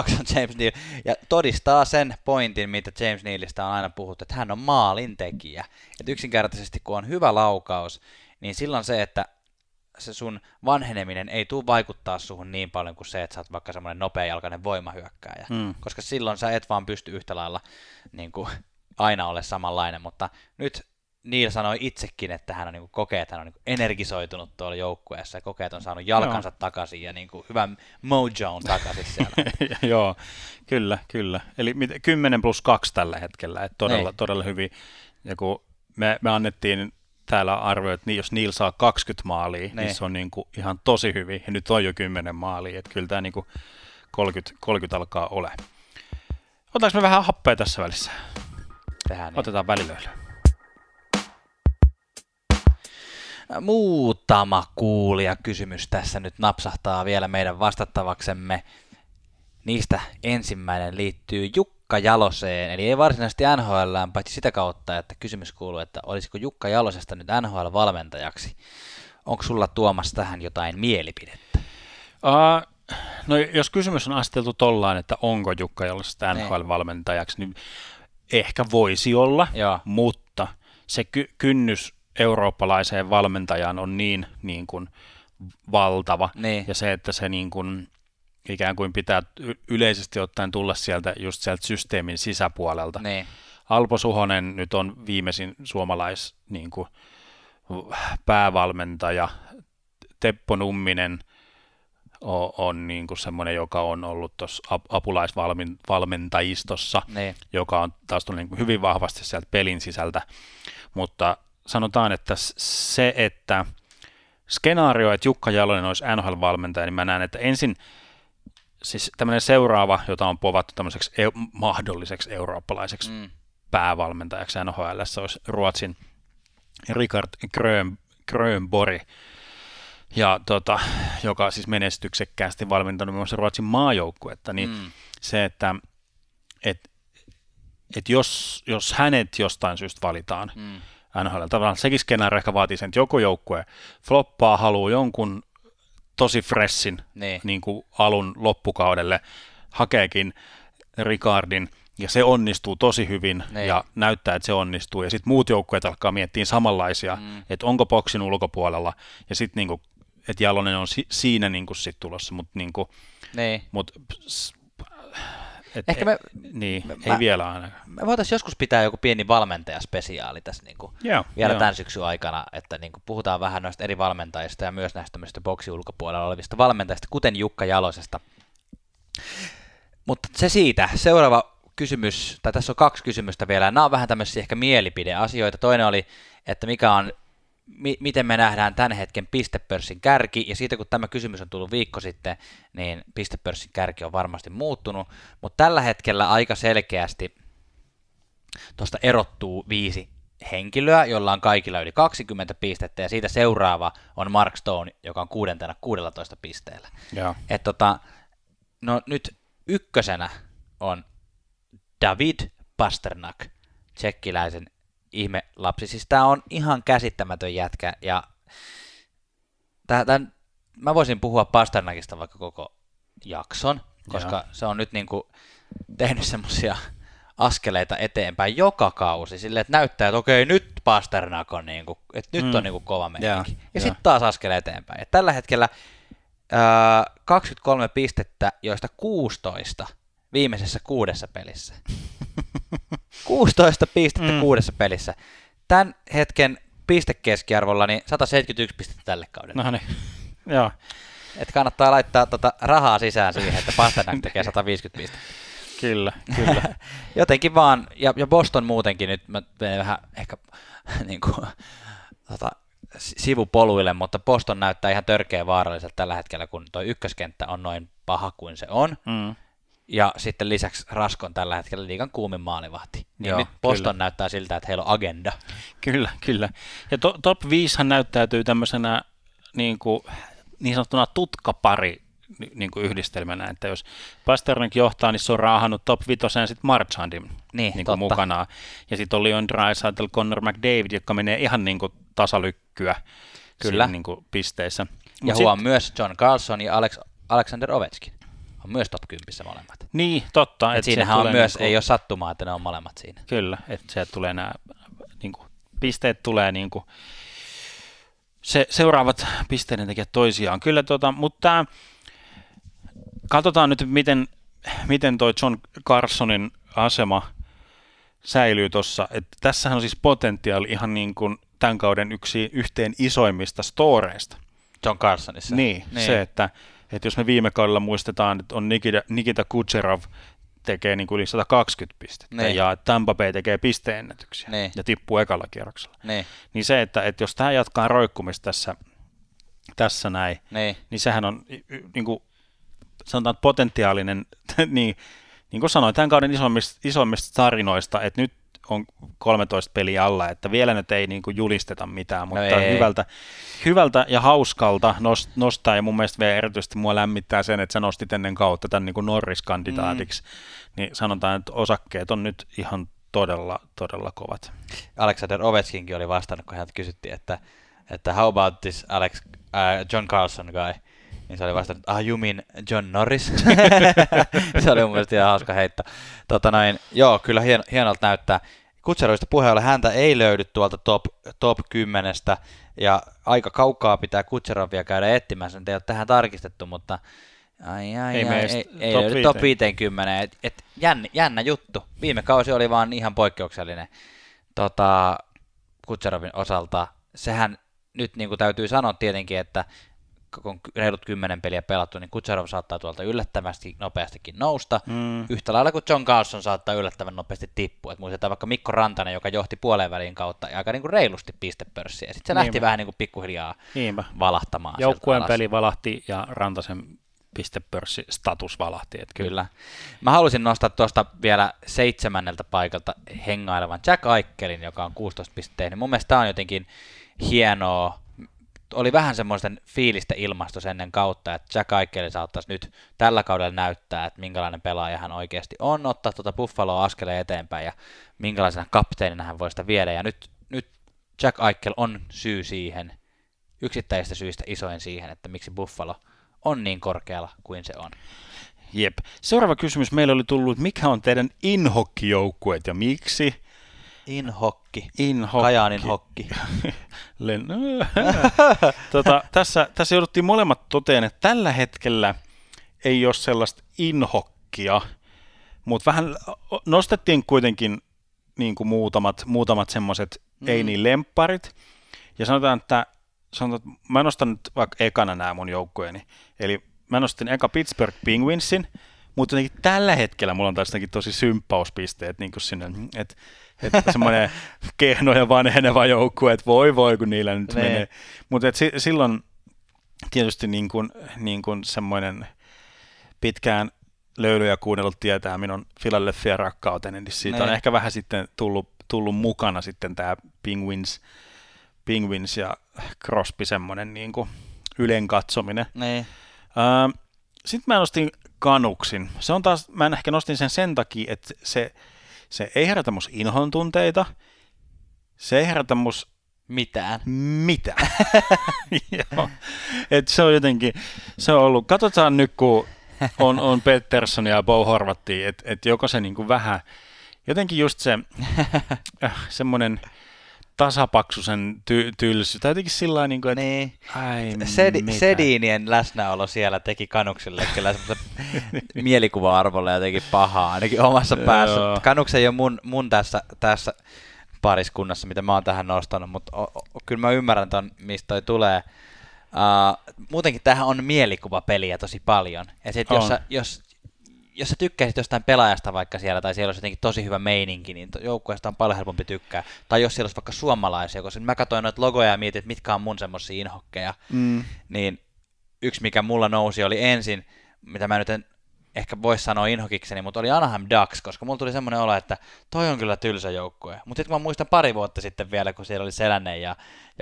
10+2 on James Neal, ja todistaa sen pointin, mitä James Nealista on aina puhuttu, että hän on maalintekijä. Että yksinkertaisesti, kun on hyvä laukaus, niin silloin se, että se sun vanheneminen ei tule vaikuttaa suhun niin paljon kuin se, että sä oot vaikka semmoinen nopeajalkainen voimahyökkääjä, koska silloin sä et vaan pysty yhtä lailla niin kuin aina ole samanlainen, mutta nyt Neal sanoi itsekin, että hän on niin kuin kokee, että hän on niin kuin energisoitunut tuolla joukkueessa ja kokee, että on saanut jalkansa takaisin ja niin kuin hyvän mojoon takaisin siellä. Joo, kyllä. Eli 10+2 tällä hetkellä, että todella hyvin. Ja kun me annettiin täällä arvio, että jos Neal saa 20 maalia, niin se on niin kuin ihan tosi hyvin. Ja nyt on jo 10 maalia, että kyllä tämä niin kuin 30 alkaa ole. Otetaanko me vähän happea tässä välissä? Tehdään niin. Otetaan välilöillä. Muutama kuulija kysymys tässä nyt napsahtaa vielä meidän vastattavaksemme. Niistä ensimmäinen liittyy Jukka Jaloseen, eli ei varsinaisesti NHLään, paitsi sitä kautta, että kysymys kuuluu, että olisiko Jukka Jalosesta nyt NHL-valmentajaksi? Onko sulla, Tuomas, tähän jotain mielipidettä? No jos kysymys on aseteltu tollaan, että onko Jukka Jalosesta NHL-valmentajaksi, niin ehkä voisi olla, joo, mutta se kynnys eurooppalaiseen valmentajaan on niin kuin valtava, ja se, että se niin kuin ikään kuin pitää yleisesti ottaen tulla sieltä, just sieltä systeemin sisäpuolelta. Ne. Alpo Suhonen nyt on viimeisin suomalais niin kuin päävalmentaja, Teppo Numminen on niin kuin semmoinen, joka on ollut tuossa apulaisvalmentajistossa, joka on taas tullut niin kuin hyvin vahvasti sieltä pelin sisältä, mutta sanotaan, että se, että skenaario, että Jukka Jalonen olisi NHL-valmentaja, niin mä näen, että ensin siis tämmöinen seuraava, jota on povattu tämmöiseksi mahdolliseksi eurooppalaiseksi päävalmentajaksi NHL:ssä, olisi Ruotsin Richard Grönborg, ja joka siis menestyksekkäästi valmentanut myös Ruotsin maajoukkuetta, niin se, että jos hänet jostain syystä valitaan, NHL. Tavallaan sekin skenaario ehkä vaatii sen, että joku joukkue floppaa, haluaa jonkun tosi freshin niin kuin alun loppukaudelle, hakeekin Ricardin, ja se onnistuu tosi hyvin, ja näyttää, että se onnistuu, ja sitten muut joukkueet alkaa miettiä samanlaisia, että onko boksin ulkopuolella, ja sitten niin kuin, että Jalonen on siinä niin kuin sit tulossa, mutta niin kuin, ei vielä ainakaan. Me voitaisiin joskus pitää joku pieni valmentajaspesiaali tässä niinku vielä tämän syksyn aikana, että niinku puhutaan vähän noista eri valmentajista ja myös näistä tämmöisistä boksin ulkopuolella olevista valmentajista, kuten Jukka Jalosesta. Mutta se siitä. Seuraava kysymys, tai tässä on kaksi kysymystä vielä. Nämä on vähän tämmöisiä ehkä mielipideasioita. Toinen oli, että mikä on, miten me nähdään tämän hetken pistepörssin kärki, ja siitä kun tämä kysymys on tullut viikko sitten, niin pistepörssin kärki on varmasti muuttunut, mutta tällä hetkellä aika selkeästi tuosta erottuu 5 henkilöä, jolla on kaikilla yli 20 pistettä, ja siitä seuraava on Mark Stone, joka on 6. 16 pisteellä. Et no nyt ykkösenä on David Pastrňák, tšekkiläisen ihme lapsi. Siis tää on ihan käsittämätön jätkä, ja mä voisin puhua Pastrňákista vaikka koko jakson, koska se on nyt niinku tehnyt semmosia askeleita eteenpäin joka kausi, silleen, että näyttää, että okei, nyt Pastrňák on niinku, että nyt on niinku kova meininki, ja sitten taas askel eteenpäin. Et tällä hetkellä 23 pistettä, joista 16 viimeisessä 6 pelissä. 16 pistettä 6 pelissä. Tämän hetken pistekeskiarvolla niin 171 pistettä tälle kaudelle. No niin, joo. Et kannattaa laittaa rahaa sisään siihen, että Pastrňák tekee 150 pistettä. Kyllä. Jotenkin vaan, ja Boston muutenkin nyt, mä menen vähän ehkä niin kuin, sivupoluille, mutta Boston näyttää ihan törkeä vaaralliselta tällä hetkellä, kun tuo ykköskenttä on noin paha kuin se on. Ja sitten lisäksi Raskon tällä hetkellä liigan kuumin maalivahti. Niin nyt Boston näyttää siltä, että heillä on agenda. Kyllä. Ja top 5 näyttäytyy tämmöisenä niin sanottuna tutkapari niin kuin yhdistelmänä, että jos Pastrňák johtaa, niin se on raahannut top 5:een sitten Marchandin niin mukanaan. Ja sitten on Leon Draisaitl, Connor McDavid, joka menee ihan niin kuin tasalykkyä kyllä niin kuin pisteissä. Ja huom myös John Carlson ja Alexander Ovechkin on myös top 10 molemmat. Niin, totta. Et siinähän on myös, ei ole sattumaa, että ne on molemmat siinä. Kyllä, että sieltä tulee nämä pisteet tulee seuraavat pisteiden tekijät toisiaan. Kyllä, mutta katsotaan nyt, miten toi John Carsonin asema säilyy tuossa. Tässähän on siis potentiaali ihan niin kuin tämän kauden yhteen isoimmista storeista. John Carsonissa. Niin. Se, että jos me viime kaudella muistetaan, että on Nikita Kucherov tekee niin kuin yli 120 pistettä niin. Ja Tampa Bay tekee pisteennätyksiä niin. Ja tippuu ekalla kierroksella. Niin se, että jos tämä jatkaa roikkumista tässä näin, niin sehän on niin kuin sanotaan potentiaalinen, niin kuin sanoin, tämän kauden isommista tarinoista, että nyt on 13 peliä alla, että vielä nyt ei niin kuin julisteta mitään, mutta hyvältä ja hauskalta nostaa, ja mun mielestä vielä erityisesti mua lämmittää sen, että sä nostit ennen kautta tämän niin kuin Norris-kandidaatiksi, niin sanotaan, että osakkeet on nyt ihan todella, todella kovat. Alexander Ovechkinkin oli vastannut, kun häntä kysyttiin, että how about this John Carlson guy? Niin se oli vastannut, you mean John Norris? Se oli mun mielestä ihan hauska heitto. Joo, kyllä hienolta näyttää. Kutseroista puheella häntä ei löydy tuolta top 10, ja aika kaukaa pitää Kutserovia käydä etsimässä, nyt ei ole tähän tarkistettu, mutta ei löydy top 50. Jännä juttu. Viime kausi oli vaan ihan poikkeuksellinen Kutserovin osalta. Sehän nyt niin kuin täytyy sanoa tietenkin, että kun reilut 10 peliä pelattu, niin Kucherov saattaa tuolta yllättävästi nopeastikin nousta, yhtä lailla kuin John Carlson saattaa yllättävän nopeasti tippua. Et muistetaan vaikka Mikko Rantanen, joka johti puoleen väliin kautta ja aika niinku reilusti pistepörssiä. Sitten se lähti vähän niinku pikkuhiljaa valahtamaan. Joukkueen peli valahti ja Rantasen pistepörssistatus valahti. Kyllä. Mä halusin nostaa tuosta vielä 7. paikalta hengailevan Jack Eichelin, joka on 16 pisteinen. Mun mielestä tämä on jotenkin hienoa. Oli vähän semmoisten fiilistä ilmastus ennen kautta, että Jack Eichel saattaisi nyt tällä kaudella näyttää, että minkälainen pelaaja hän oikeasti on, ottaa tuota Buffaloa askeleen eteenpäin ja minkälaisena kapteenina hän voi sitä viedä. Ja nyt Jack Eichel on syy siihen, yksittäisistä syistä isoin siihen, että miksi Buffalo on niin korkealla kuin se on. Jep. Seuraava kysymys meillä oli tullut, mikä on teidän in-hockey-joukkueet ja miksi? In-hokki. Kajaanin hokki. Tässä jouduttiin molemmat toteen, että tällä hetkellä ei ole sellaista in-hokkia, mutta vähän nostettiin kuitenkin niin kuin muutamat semmoiset ei niin lempparit. Ja sanotaan, että mä nostan nyt vaikka ekana nämä mun joukkueeni. Eli mä nostin eka Pittsburgh Penguinsin, mutta tällä hetkellä mulla on taas tosi symppauspisteet niin kuin sinne, että semmoinen kehno ja vanheneva joukkue, että voi kun niillä nyt menee. Mutta silloin tietysti niin kuin semmoinen pitkään löylyjä kuunnellut tietää minun Philadelphia rakkauteni, niin siitä on ehkä vähän sitten tullut mukana sitten tämä Penguins ja Crosby semmoinen niin kuin ylen katsominen. Sitten mä nostin Canucksin. Se on taas, mä ehkä nostin sen takia, että se ei herätä musta inhon tunteita, se ei herätä musta mitään. Et se on jotenkin, se on ollut, katsotaan nyt kun on Pettersson ja Bo Horvattia, että joko se niinku vähän, jotenkin just se semmoinen tasapaksusen tylsy, tai jotenkin sillä niinku, että Sedinien läsnäolo siellä teki Canucksille kyllä semmoisen mielikuva-arvolle jotenkin pahaa, ainakin omassa päässä. Canucks ei ole mun tässä pariskunnassa, mitä mä oon tähän nostanut, mutta kyllä mä ymmärrän ton, mistä toi tulee. Muutenkin tämähän on mielikuvapeliä tosi paljon, ja sit jos sä tykkäisit jostain pelaajasta vaikka siellä, tai siellä olisi jotenkin tosi hyvä meininki, niin joukkueesta on paljon helpompi tykkää. Tai jos siellä olisi vaikka suomalaisia, koska mä katsoin noita logoja ja mietin, että mitkä on mun semmosia inhokkeja. Niin yksi, mikä mulla nousi, oli ensin, mitä mä nyt en ehkä voisi sanoa inhokikseni, mutta oli Anaheim Ducks, koska mulla tuli semmoinen olo, että toi on kyllä tylsä joukkue. Mutta sitten mä muistan pari vuotta sitten vielä, kun siellä oli Selänen ja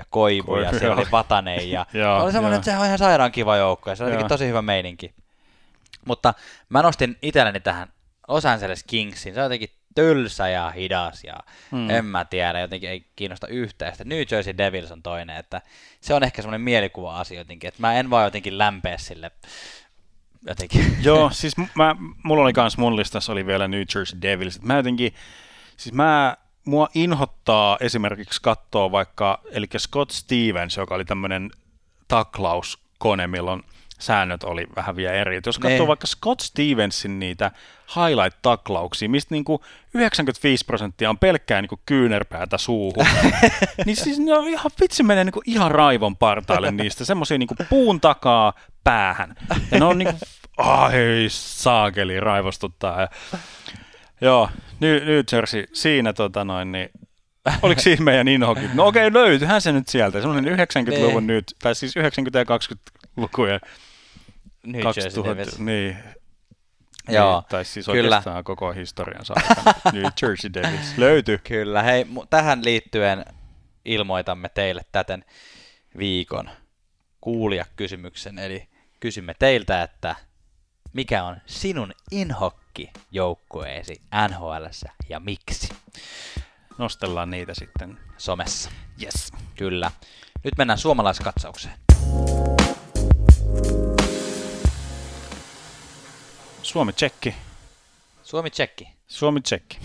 Koivu ja siellä oli Vatanen. Ja oli semmoinen, että se on ihan sairaan kiva joukkue, se on jotenkin tosi hyvä meininki. Mutta mä nostin itselleni tähän Los Angeles Kingsin. Se on jotenkin tylsä ja hidas ja en mä tiedä, jotenkin ei kiinnosta yhtään. Sitten New Jersey Devils on toinen, että se on ehkä semmoinen mielikuva-asia jotenkin, että mä en vaan jotenkin lämpeä sille jotenkin. Joo, siis mulla oli kans mun listassa oli vielä New Jersey Devils. Mä jotenkin, siis mua inhottaa esimerkiksi katsoa vaikka, eli Scott Stevens, joka oli tämmöinen taklauskone, milloin säännöt oli vähän vielä eri. Et jos katsoo vaikka Scott Stevensin niitä highlight-taklauksia, mistä niinku 95% on pelkkää niinku kyynärpäätä suuhun, niin siis ne on ihan, vitsi menee niinku ihan raivon partaalle niistä, semmoisia niinku puun takaa päähän. Ja ne on niinku, ai saakeli, raivostuttaa. Ja, joo, New Jersey, siinä tota noin, niin oliko siinä meidän inhokin? No okei, löytyyhän se nyt sieltä. Semmoinen 90-luvun nyt, tai siis 90- ja 20-lukuja. New Jersey Devils. Niin. Joo, tai siis kyllä. Oikeastaan koko historiansa aikana. New Jersey Devils löytyy. Kyllä, hei, tähän liittyen ilmoitamme teille täten viikon kuulijakysymyksen. Eli kysymme teiltä, että mikä on sinun inhokkijoukkueesi NHL:ssä ja miksi? Nostellaan niitä sitten somessa. Yes. Kyllä. Nyt mennään suomalaiskatsaukseen. Suomi-Tsekki. Suomi-Tsekki. Suomi-Tsekki.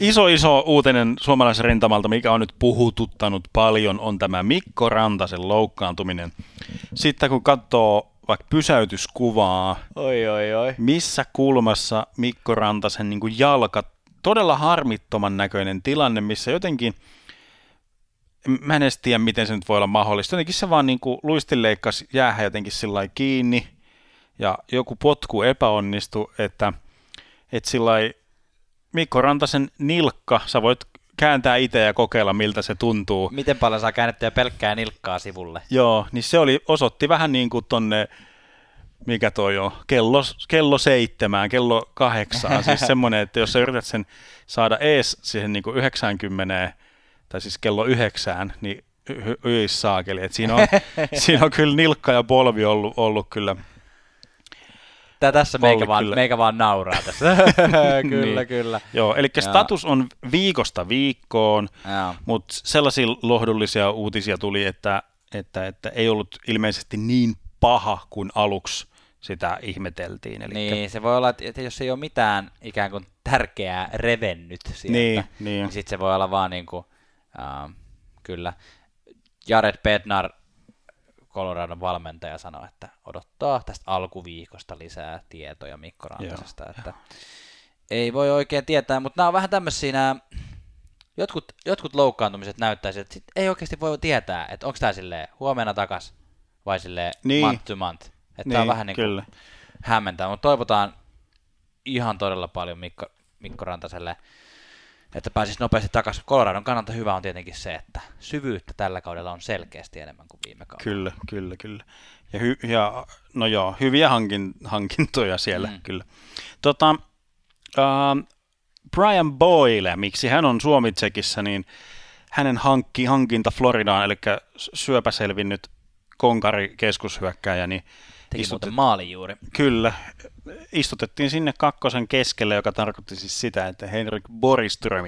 Iso uutinen suomalaisrintamalta, mikä on nyt puhututtanut paljon, on tämä Mikko Rantasen loukkaantuminen. Sitten kun katsoo vaikka pysäytyskuvaa, missä kulmassa Mikko Rantasen niin kuin jalka, todella harmittoman näköinen tilanne, missä jotenkin, mä en edes tiedä, miten se nyt voi olla mahdollista. Jotenkin se vaan niin kuin luistinleikkasi jäähän jotenkin sillä kiinni ja joku potku epäonnistui, että sillä Mikko Rantasen nilkka, sä voit kääntää itse ja kokeilla, miltä se tuntuu. Miten paljon saa käännettyä pelkkää nilkkaa sivulle? Joo, niin se oli, osoitti vähän niin kuin tonne, mikä toi on, kello 8:00, siis semmoinen, että jos sä yrität sen saada ees siihen niinku 90, tai siis kello 9, niin saakeli, että siinä on kyllä nilkka ja polvi ollut kyllä. Tässä meikä vaan nauraa tässä. Kyllä, niin. Kyllä. Joo, eli status on viikosta viikkoon, mutta sellaisia lohdullisia uutisia tuli, että ei ollut ilmeisesti niin paha, kun aluksi sitä ihmeteltiin. Elikkä niin, se voi olla, että jos ei ole mitään ikään kuin tärkeää revennyt sieltä, niin sitten se voi olla vaan niin kuin, kyllä. Jared Bednar, Coloradon valmentaja, sanoi, että odottaa tästä alkuviikosta lisää tietoja Mikko Rantasesta. Että ei voi oikein tietää, mutta nämä on vähän tämmöisiä nämä, jotkut loukkaantumiset näyttäisi, että sit ei oikeasti voi tietää, että onko tämä silleen huomenna takaisin, vai silleen month to month. Että niin, tämä on vähän niin kuin hämmentää, mutta toivotaan ihan todella paljon Mikko Rantaselle, että pääsisi nopeasti takaisin. Coloradon kannalta hyvä on tietenkin se, että syvyyttä tällä kaudella on selkeästi enemmän kuin viime kaudella. Kyllä. Ja, hyviä hankintoja siellä kyllä. Brian Boyle, miksi hän on Suomi-Tsekissä, niin hänen hankinta Floridaan, eli syöpäselvinnyt konkari keskushyökkääjä, niin teki maali juuri. Kyllä. Istutettiin sinne kakkosen keskelle, joka tarkoitti siis sitä, että Henrik Borgström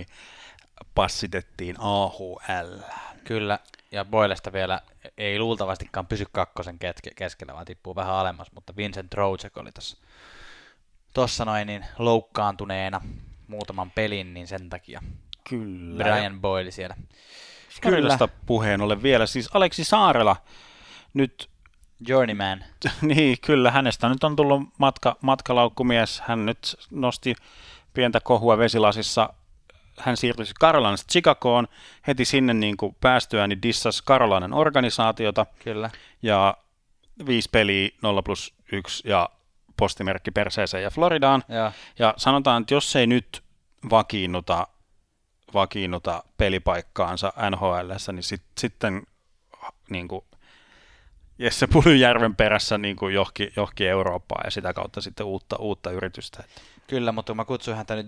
passitettiin AHL. Kyllä, ja Boylesta vielä ei luultavastikaan pysy kakkosen keskellä, vaan tippuu vähän alemmas, mutta Vincent Rouček oli tuossa noin niin loukkaantuneena muutaman pelin, niin sen takia kyllä. Brian Boyle siellä. Kyllä. Puheen ollen vielä, siis Aleksi Saarela nyt journeyman. Niin, kyllä, hänestä nyt on tullut matkalaukkumies. Hän nyt nosti pientä kohua vesilasissa. Hän siirtyi Carolinasta Chicagoon. Heti sinne niin kuin päästyään, niin dissasi Carolinan organisaatiota. Kyllä. Ja 5 peliä, 0+1 ja postimerkki perseeseen ja Floridaan. Ja sanotaan, että jos ei nyt vakiinnuta pelipaikkaansa NHL:ssä, niin sitten niin kuin Jesse Pulyjärven perässä niin kuin johonkin Eurooppaan ja sitä kautta sitten uutta yritystä. Kyllä, mutta kun mä kutsuin häntä nyt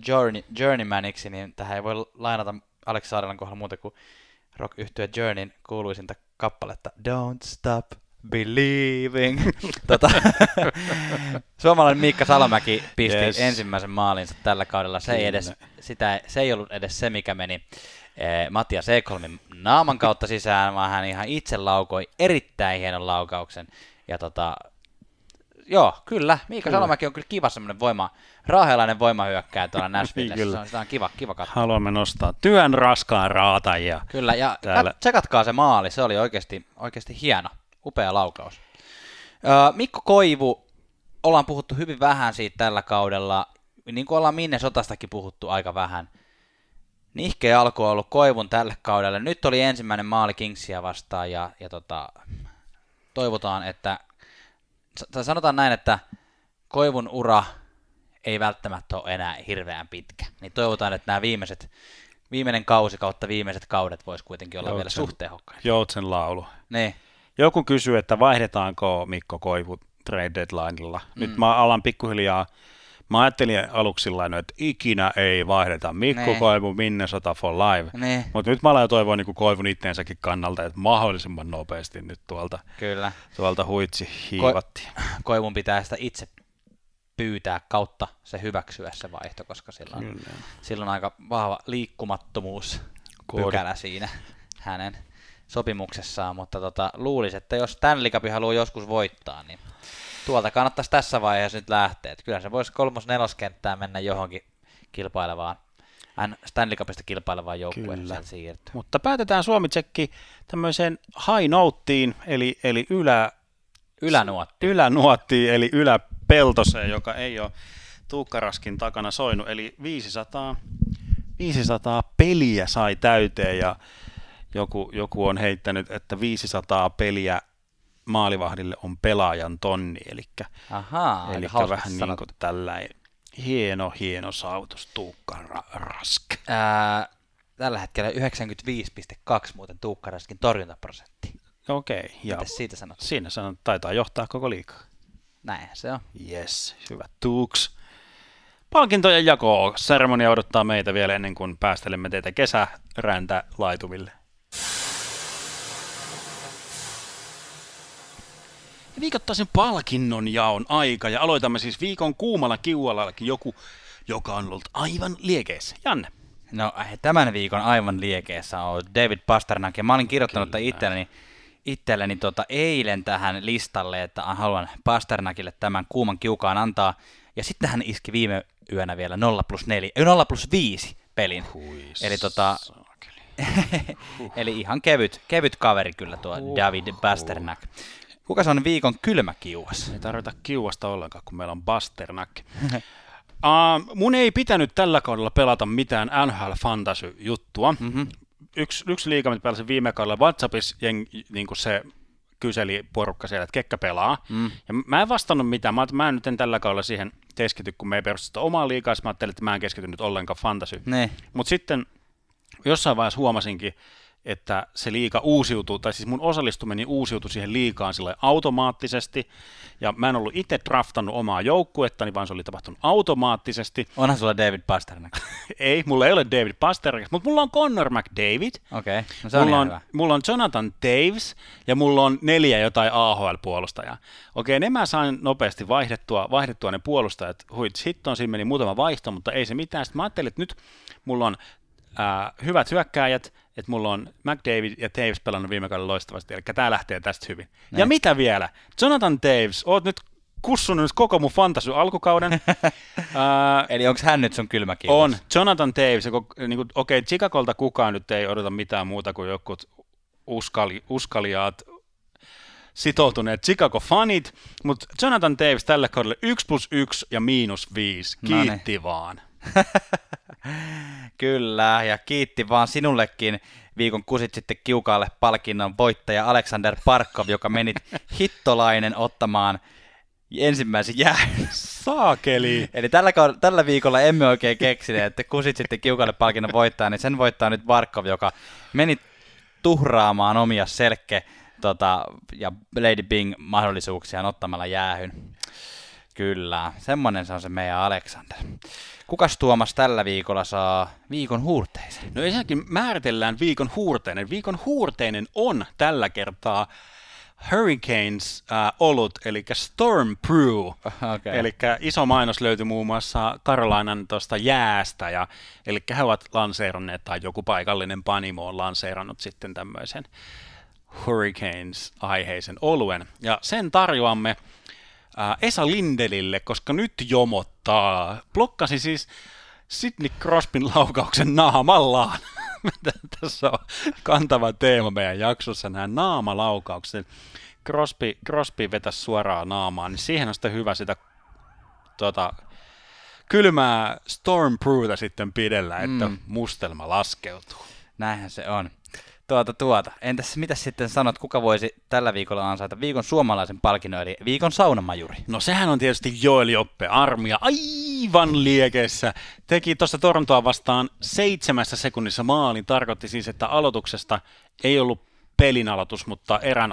journeymaniksi, niin tähän ei voi lainata Aleksi Saarelan kohdalla muuta kuin rock-yhtye Journeyn kuuluisinta kappaletta Don't Stop Believing. Suomalainen Miikka Salomäki pisti ensimmäisen maalinsa tällä kaudella. Se ei ollut edes se, mikä meni Mattias Ekholmin naaman kautta sisään, vaan hän ihan itse laukoi erittäin hienon laukauksen. Ja Miikka Salomäki on kyllä kiva semmoinen raahelainen voimahyökkääjä tuolla Nashvillessä. Se on kiva katsoa. Haluamme nostaa työn raskaan raatajia. Kyllä, ja tsekatkaa se maali, se oli oikeasti hieno. Upea laukaus. Mikko Koivu, ollaan puhuttu hyvin vähän siitä tällä kaudella, niin kuin ollaan Minnesotastakin puhuttu aika vähän. Nihkeä alku on ollut Koivun tälle kaudelle. Nyt oli ensimmäinen maali Kingsia vastaan ja toivotaan, että sanotaan näin, että Koivun ura ei välttämättä ole enää hirveän pitkä. Niin toivotaan, että nämä viimeinen kausi kautta viimeiset kaudet voisi kuitenkin olla vielä suht tehokkaita. Joutsen laulu. Niin. Joku kysyy, että vaihdetaanko Mikko Koivu trade deadlinella. Nyt mä alan pikkuhiljaa. Mä ajattelin aluksi että ikinä ei vaihdeta Mikko Koivu, Minnesota for live. Ne. Mutta nyt mä alan jo toivoa niin Koivun itteensäkin kannalta, että mahdollisimman nopeasti nyt tuolta huitsi hiivattiin. Koivun pitää sitä itse pyytää kautta se hyväksyä se vaihto, koska sillä on aika vahva liikkumattomuus pykälä siinä hänen sopimuksessaan, mutta luulisi, että jos Stanley Cupin haluaa joskus voittaa, niin tuolta kannattaisi tässä vaiheessa nyt lähteä. Että kyllä se voisi 3-4 mennä johonkin kilpailevaan, Stanley Cupista kilpailevaan joukkueeseen siirtyä. Mutta päätetään Suomi-tsekki tämmöiseen high noteen, eli ylänuottiin, eli yläpeltoseen, joka ei ole Tuukkaraskin takana soinut. Eli 500 peliä sai täyteen ja joku on heittänyt, että 500 peliä maalivahdille on pelaajan tonni, eli vähän niin kuin tällainen hieno saavutus Tuukka Rask. Tällä hetkellä 95,2 muuten Tuukka Raskin torjuntaprosentti. Okei. Ja mitäs siitä sanot? Siinä sanot, taitaa johtaa koko liikaa. Näin se on. Yes, hyvä Tuuks. Palkintojen jako. Seremonia odottaa meitä vielä ennen kuin päästelemme teitä kesäräntä laitumille. Viikoittaisen palkinnon jaon aika ja aloitamme siis viikon kuumalla kiuallakin joku, joka on ollut aivan liekeessä. Janne. No tämän viikon aivan liekeessä on David Pastrňák ja mä olin kirjoittanut itselleni eilen tähän listalle, että haluan Pastrňákille tämän kuuman kiukaan antaa. Ja sitten hän iski viime yönä vielä 0+5 pelin. Huissa. Eli ihan kevyt kaveri kyllä tuo David Pastrňák. Kuka se on viikon kylmä kiuas? Ei tarvita kiuasta ollenkaan, kun meillä on Pastrňák. Mun ei pitänyt tällä kaudella pelata mitään NHL Fantasy-juttua. Mm-hmm. Yksi liiga, mitä pelasin viime kaudella WhatsAppissa, niin kuin se kyseli porukka siellä, että ketkä pelaa. Mm. Ja mä en vastannut mitään. Mä en nyt tällä kaudella siihen keskity, kun me ei perustu omaa liikaa. Mä ajattelin, että mä en keskitynyt ollenkaan Fantasy. Mutta sitten jossain vaiheessa huomasinkin, että se liiga uusiutuu, tai siis mun osallistuminen uusiutui siihen liigaan sillä automaattisesti, ja mä en ollut itse draftannut omaa joukkuettani, vaan se oli tapahtunut automaattisesti. Onhan sulla David Pastrňák? Ei, mulla ei ole David Pastrňák, mutta mulla on Connor McDavid, okay. No se on mulla on Jonathan Taves, ja mulla on 4 jotain AHL-puolustajaa. Okei, ne mä sain nopeasti vaihdettua ne puolustajat, huits hittoon, siinä meni muutama vaihto, mutta ei se mitään. Sitten mä ajattelin, että nyt mulla on hyvät hyökkääjät, että mulla on McDavid ja Taves pelannut viime kaudella loistavasti, eli tää lähtee tästä hyvin. Näin. Ja mitä vielä? Jonathan Taves, oot nyt kussunut koko mun fantasy-alkukauden. Eli onko hän nyt sun kylmäkiuas? On. Jonathan Taves, niin okei, Chicagoilta kukaan nyt ei odota mitään muuta kuin jokut uskaliaat sitoutuneet Chicago-fanit, mutta Jonathan Taves tällä kaudella 1+1 ja -5. Kiitti vaan. Kyllä, ja kiitti vaan sinullekin viikon kusit sitten kiukaalle palkinnon voittaja Aleksander Barkov, joka meni hittolainen ottamaan ensimmäisen jäädyn. Saakeli! Eli tällä viikolla emme oikein keksineet, että kusit sitten kiukaalle palkinnon voittaa, niin sen voittaa nyt Barkov, joka meni tuhraamaan omia ja Lady Bing mahdollisuuksiaan ottamalla jäähyn. Kyllä, semmoinen se on se meidän Aleksander. Kukas Tuomas tällä viikolla saa viikon huurteisen? No ensinnäkin määritellään viikon huurteinen. Viikon huurteinen on tällä kertaa Hurricanes-olut, eli Storm Brew. Okay. Eli iso mainos löytyi muun muassa Carolinan tuosta jäästä, eli he ovat lanseeranneet, tai joku paikallinen panimo on lanseerannut sitten tämmöisen Hurricanes-aiheisen oluen. Ja sen tarjoamme Esa Lindelille, koska nyt jomottaa. Blokkasi siis Sidney Crosbyn laukauksen naamallaan. Tässä on kantava teema meidän jaksossa, nämä naamalaukaukset. Crosby vetäisi suoraan naamaan, niin siihen on sitten hyvä sitä kylmää Stormbrewta sitten pidellä, että mustelma laskeutuu. Näinhän se on. Entäs mitä sitten sanot, kuka voisi tällä viikolla ansaita viikon suomalaisen palkinnon, eli viikon saunamajuri? No sehän on tietysti Joel Joppe Armia, aivan liekeissä. Teki tuosta Torontoa vastaan 7 sekunnissa maalin, tarkoitti siis, että aloituksesta ei ollut pelin aloitus, mutta erän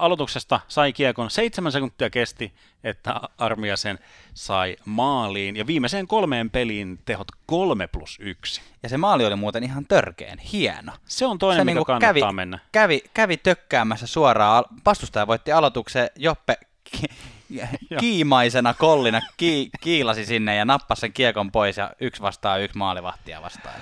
aloituksesta sai kiekon. 7 sekuntia kesti, että Armia sen sai maaliin. Ja viimeiseen 3 peliin tehot 3+1. Ja se maali oli muuten ihan törkeen hieno. Se on toinen, mikä kannattaa mennä. Kävi tökkäämässä suoraan. Vastustaja voitti aloituksen. Joppe kiimaisena kollina kiilasi sinne ja nappasi sen kiekon pois. Ja 1 vastaan 1 maalivahtia vastaan.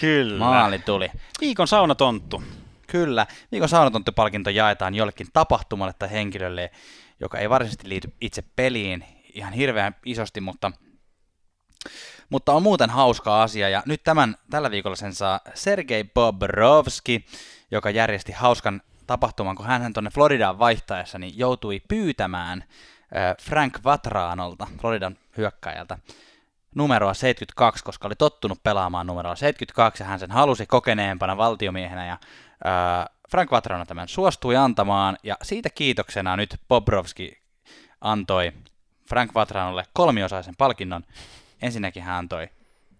Kyllä. Maali tuli. Viikon saunatonttu. Kyllä. Viikon saunatonttu-palkinto jaetaan jollekin tapahtumalle tai henkilölle, joka ei varsinaisesti liity itse peliin ihan hirveän isosti, mutta on muuten hauska asia. Ja nyt tällä viikolla sen saa Sergei Bobrovski, joka järjesti hauskan tapahtuman, kun hän tuonne Floridaan vaihtaessa niin joutui pyytämään Frank Vatraanolta, Floridan hyökkääjältä, numeroa 72, koska oli tottunut pelaamaan numeroa 72, ja hän sen halusi kokeneempana valtiomiehenä, ja Frank Vatrano tämän suostui antamaan, ja siitä kiitoksena nyt Bobrovski antoi Frank Vatranolle 3-osaisen palkinnon. Ensinnäkin hän antoi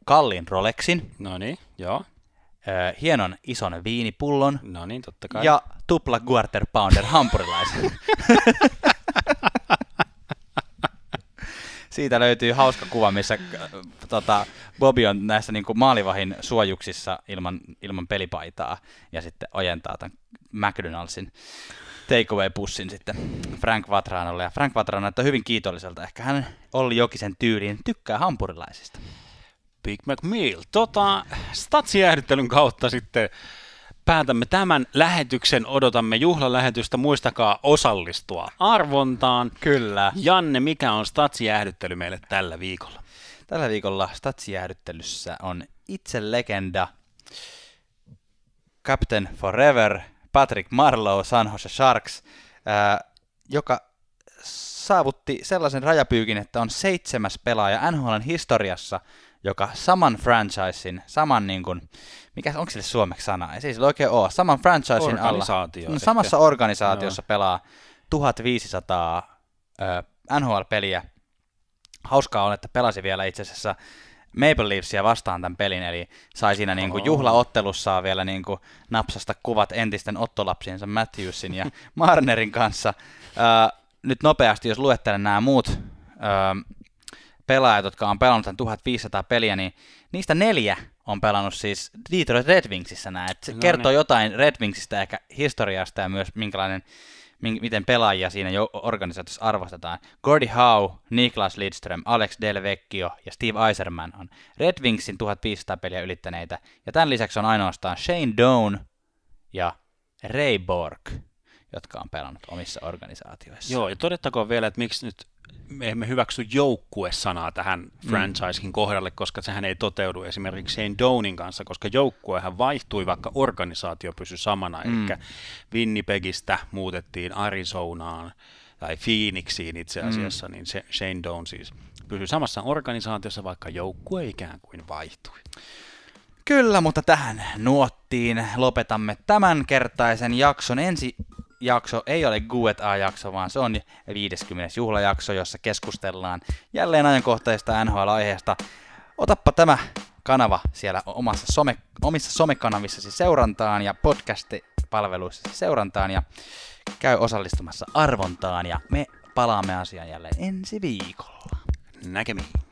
kalliin Rolexin, noniin, joo, hienon ison viinipullon, noniin, totta kai, ja tupla Quarter Pounder hampurilaisen. Siitä löytyy hauska kuva, missä Bobby on näissä niin kuin maalivahin suojuksissa ilman pelipaitaa ja sitten ojentaa tämän McDonaldsin takeaway-pussin sitten Frank Vatranolle. Ja Frank Vatrano näyttää hyvin kiitolliselta. Ehkä hän Olli Jokisen tyyliin tykkää hampurilaisista. Big McMeal. Statsijäähdyttelyn kautta sitten päätämme tämän lähetyksen, odotamme juhlalähetystä, muistakaa osallistua arvontaan. Kyllä. Janne, mikä on statsijäähdyttely meille tällä viikolla? Tällä viikolla statsijäähdyttelyssä on itse legenda Captain Forever Patrick Marleau San Jose Sharks, joka saavutti sellaisen rajapyykin, että on 7. pelaaja NHL:n historiassa, joka saman franchisein, saman niin kuin, mikä onko sille suomeksi sana? Ei sillä oikein ole. Saman franchisein alla, samassa organisaatiossa pelaa 1500 NHL-peliä. Hauskaa on, että pelasi vielä itse asiassa Maple Leafsia vastaan tämän pelin, eli sai siinä niin kuin juhlaottelussaan vielä niin kuin napsasta kuvat entisten ottolapsiensa Matthewsin ja Marnerin kanssa. Nyt nopeasti, jos luettelen nämä muut pelaajat, jotka on pelannut tämän 1500 peliä, niin niistä 4 on pelannut siis Detroit Red Wingsissä nämä. Se kertoo jotain Red Wingsistä ehkä historiasta ja myös miten pelaajia siinä organisaatiossa arvostetaan. Gordie Howe, Niklas Lidström, Alex Del Vecchio ja Steve Yzerman on Red Wingsin 1500 peliä ylittäneitä. Ja tämän lisäksi on ainoastaan Shane Doan ja Ray Bork, jotka on pelannut omissa organisaatioissa. Joo, ja todettakoon vielä, että miksi nyt me emme hyväksy joukkue-sanaa tähän franchisein kohdalle, koska sehän ei toteudu esimerkiksi Shane Downin kanssa, koska joukkuehän vaihtui, vaikka organisaatio pysyi samana, eli Winnipegistä muutettiin Arizonaan tai Phoenixiin itse asiassa, niin se Shane Doan siis pysyi samassa organisaatiossa, vaikka joukkue ikään kuin vaihtui. Kyllä, mutta tähän nuottiin lopetamme tämänkertaisen jakson. Ensi jakso ei ole Q&A-jakso, vaan se on 50. juhlajakso, jossa keskustellaan jälleen ajankohtaisesta NHL-aiheesta. Otappa tämä kanava siellä omissa somekanavissasi seurantaan ja podcast-palveluissasi seurantaan ja käy osallistumassa arvontaan ja me palaamme asiaan jälleen ensi viikolla. Näkemiin.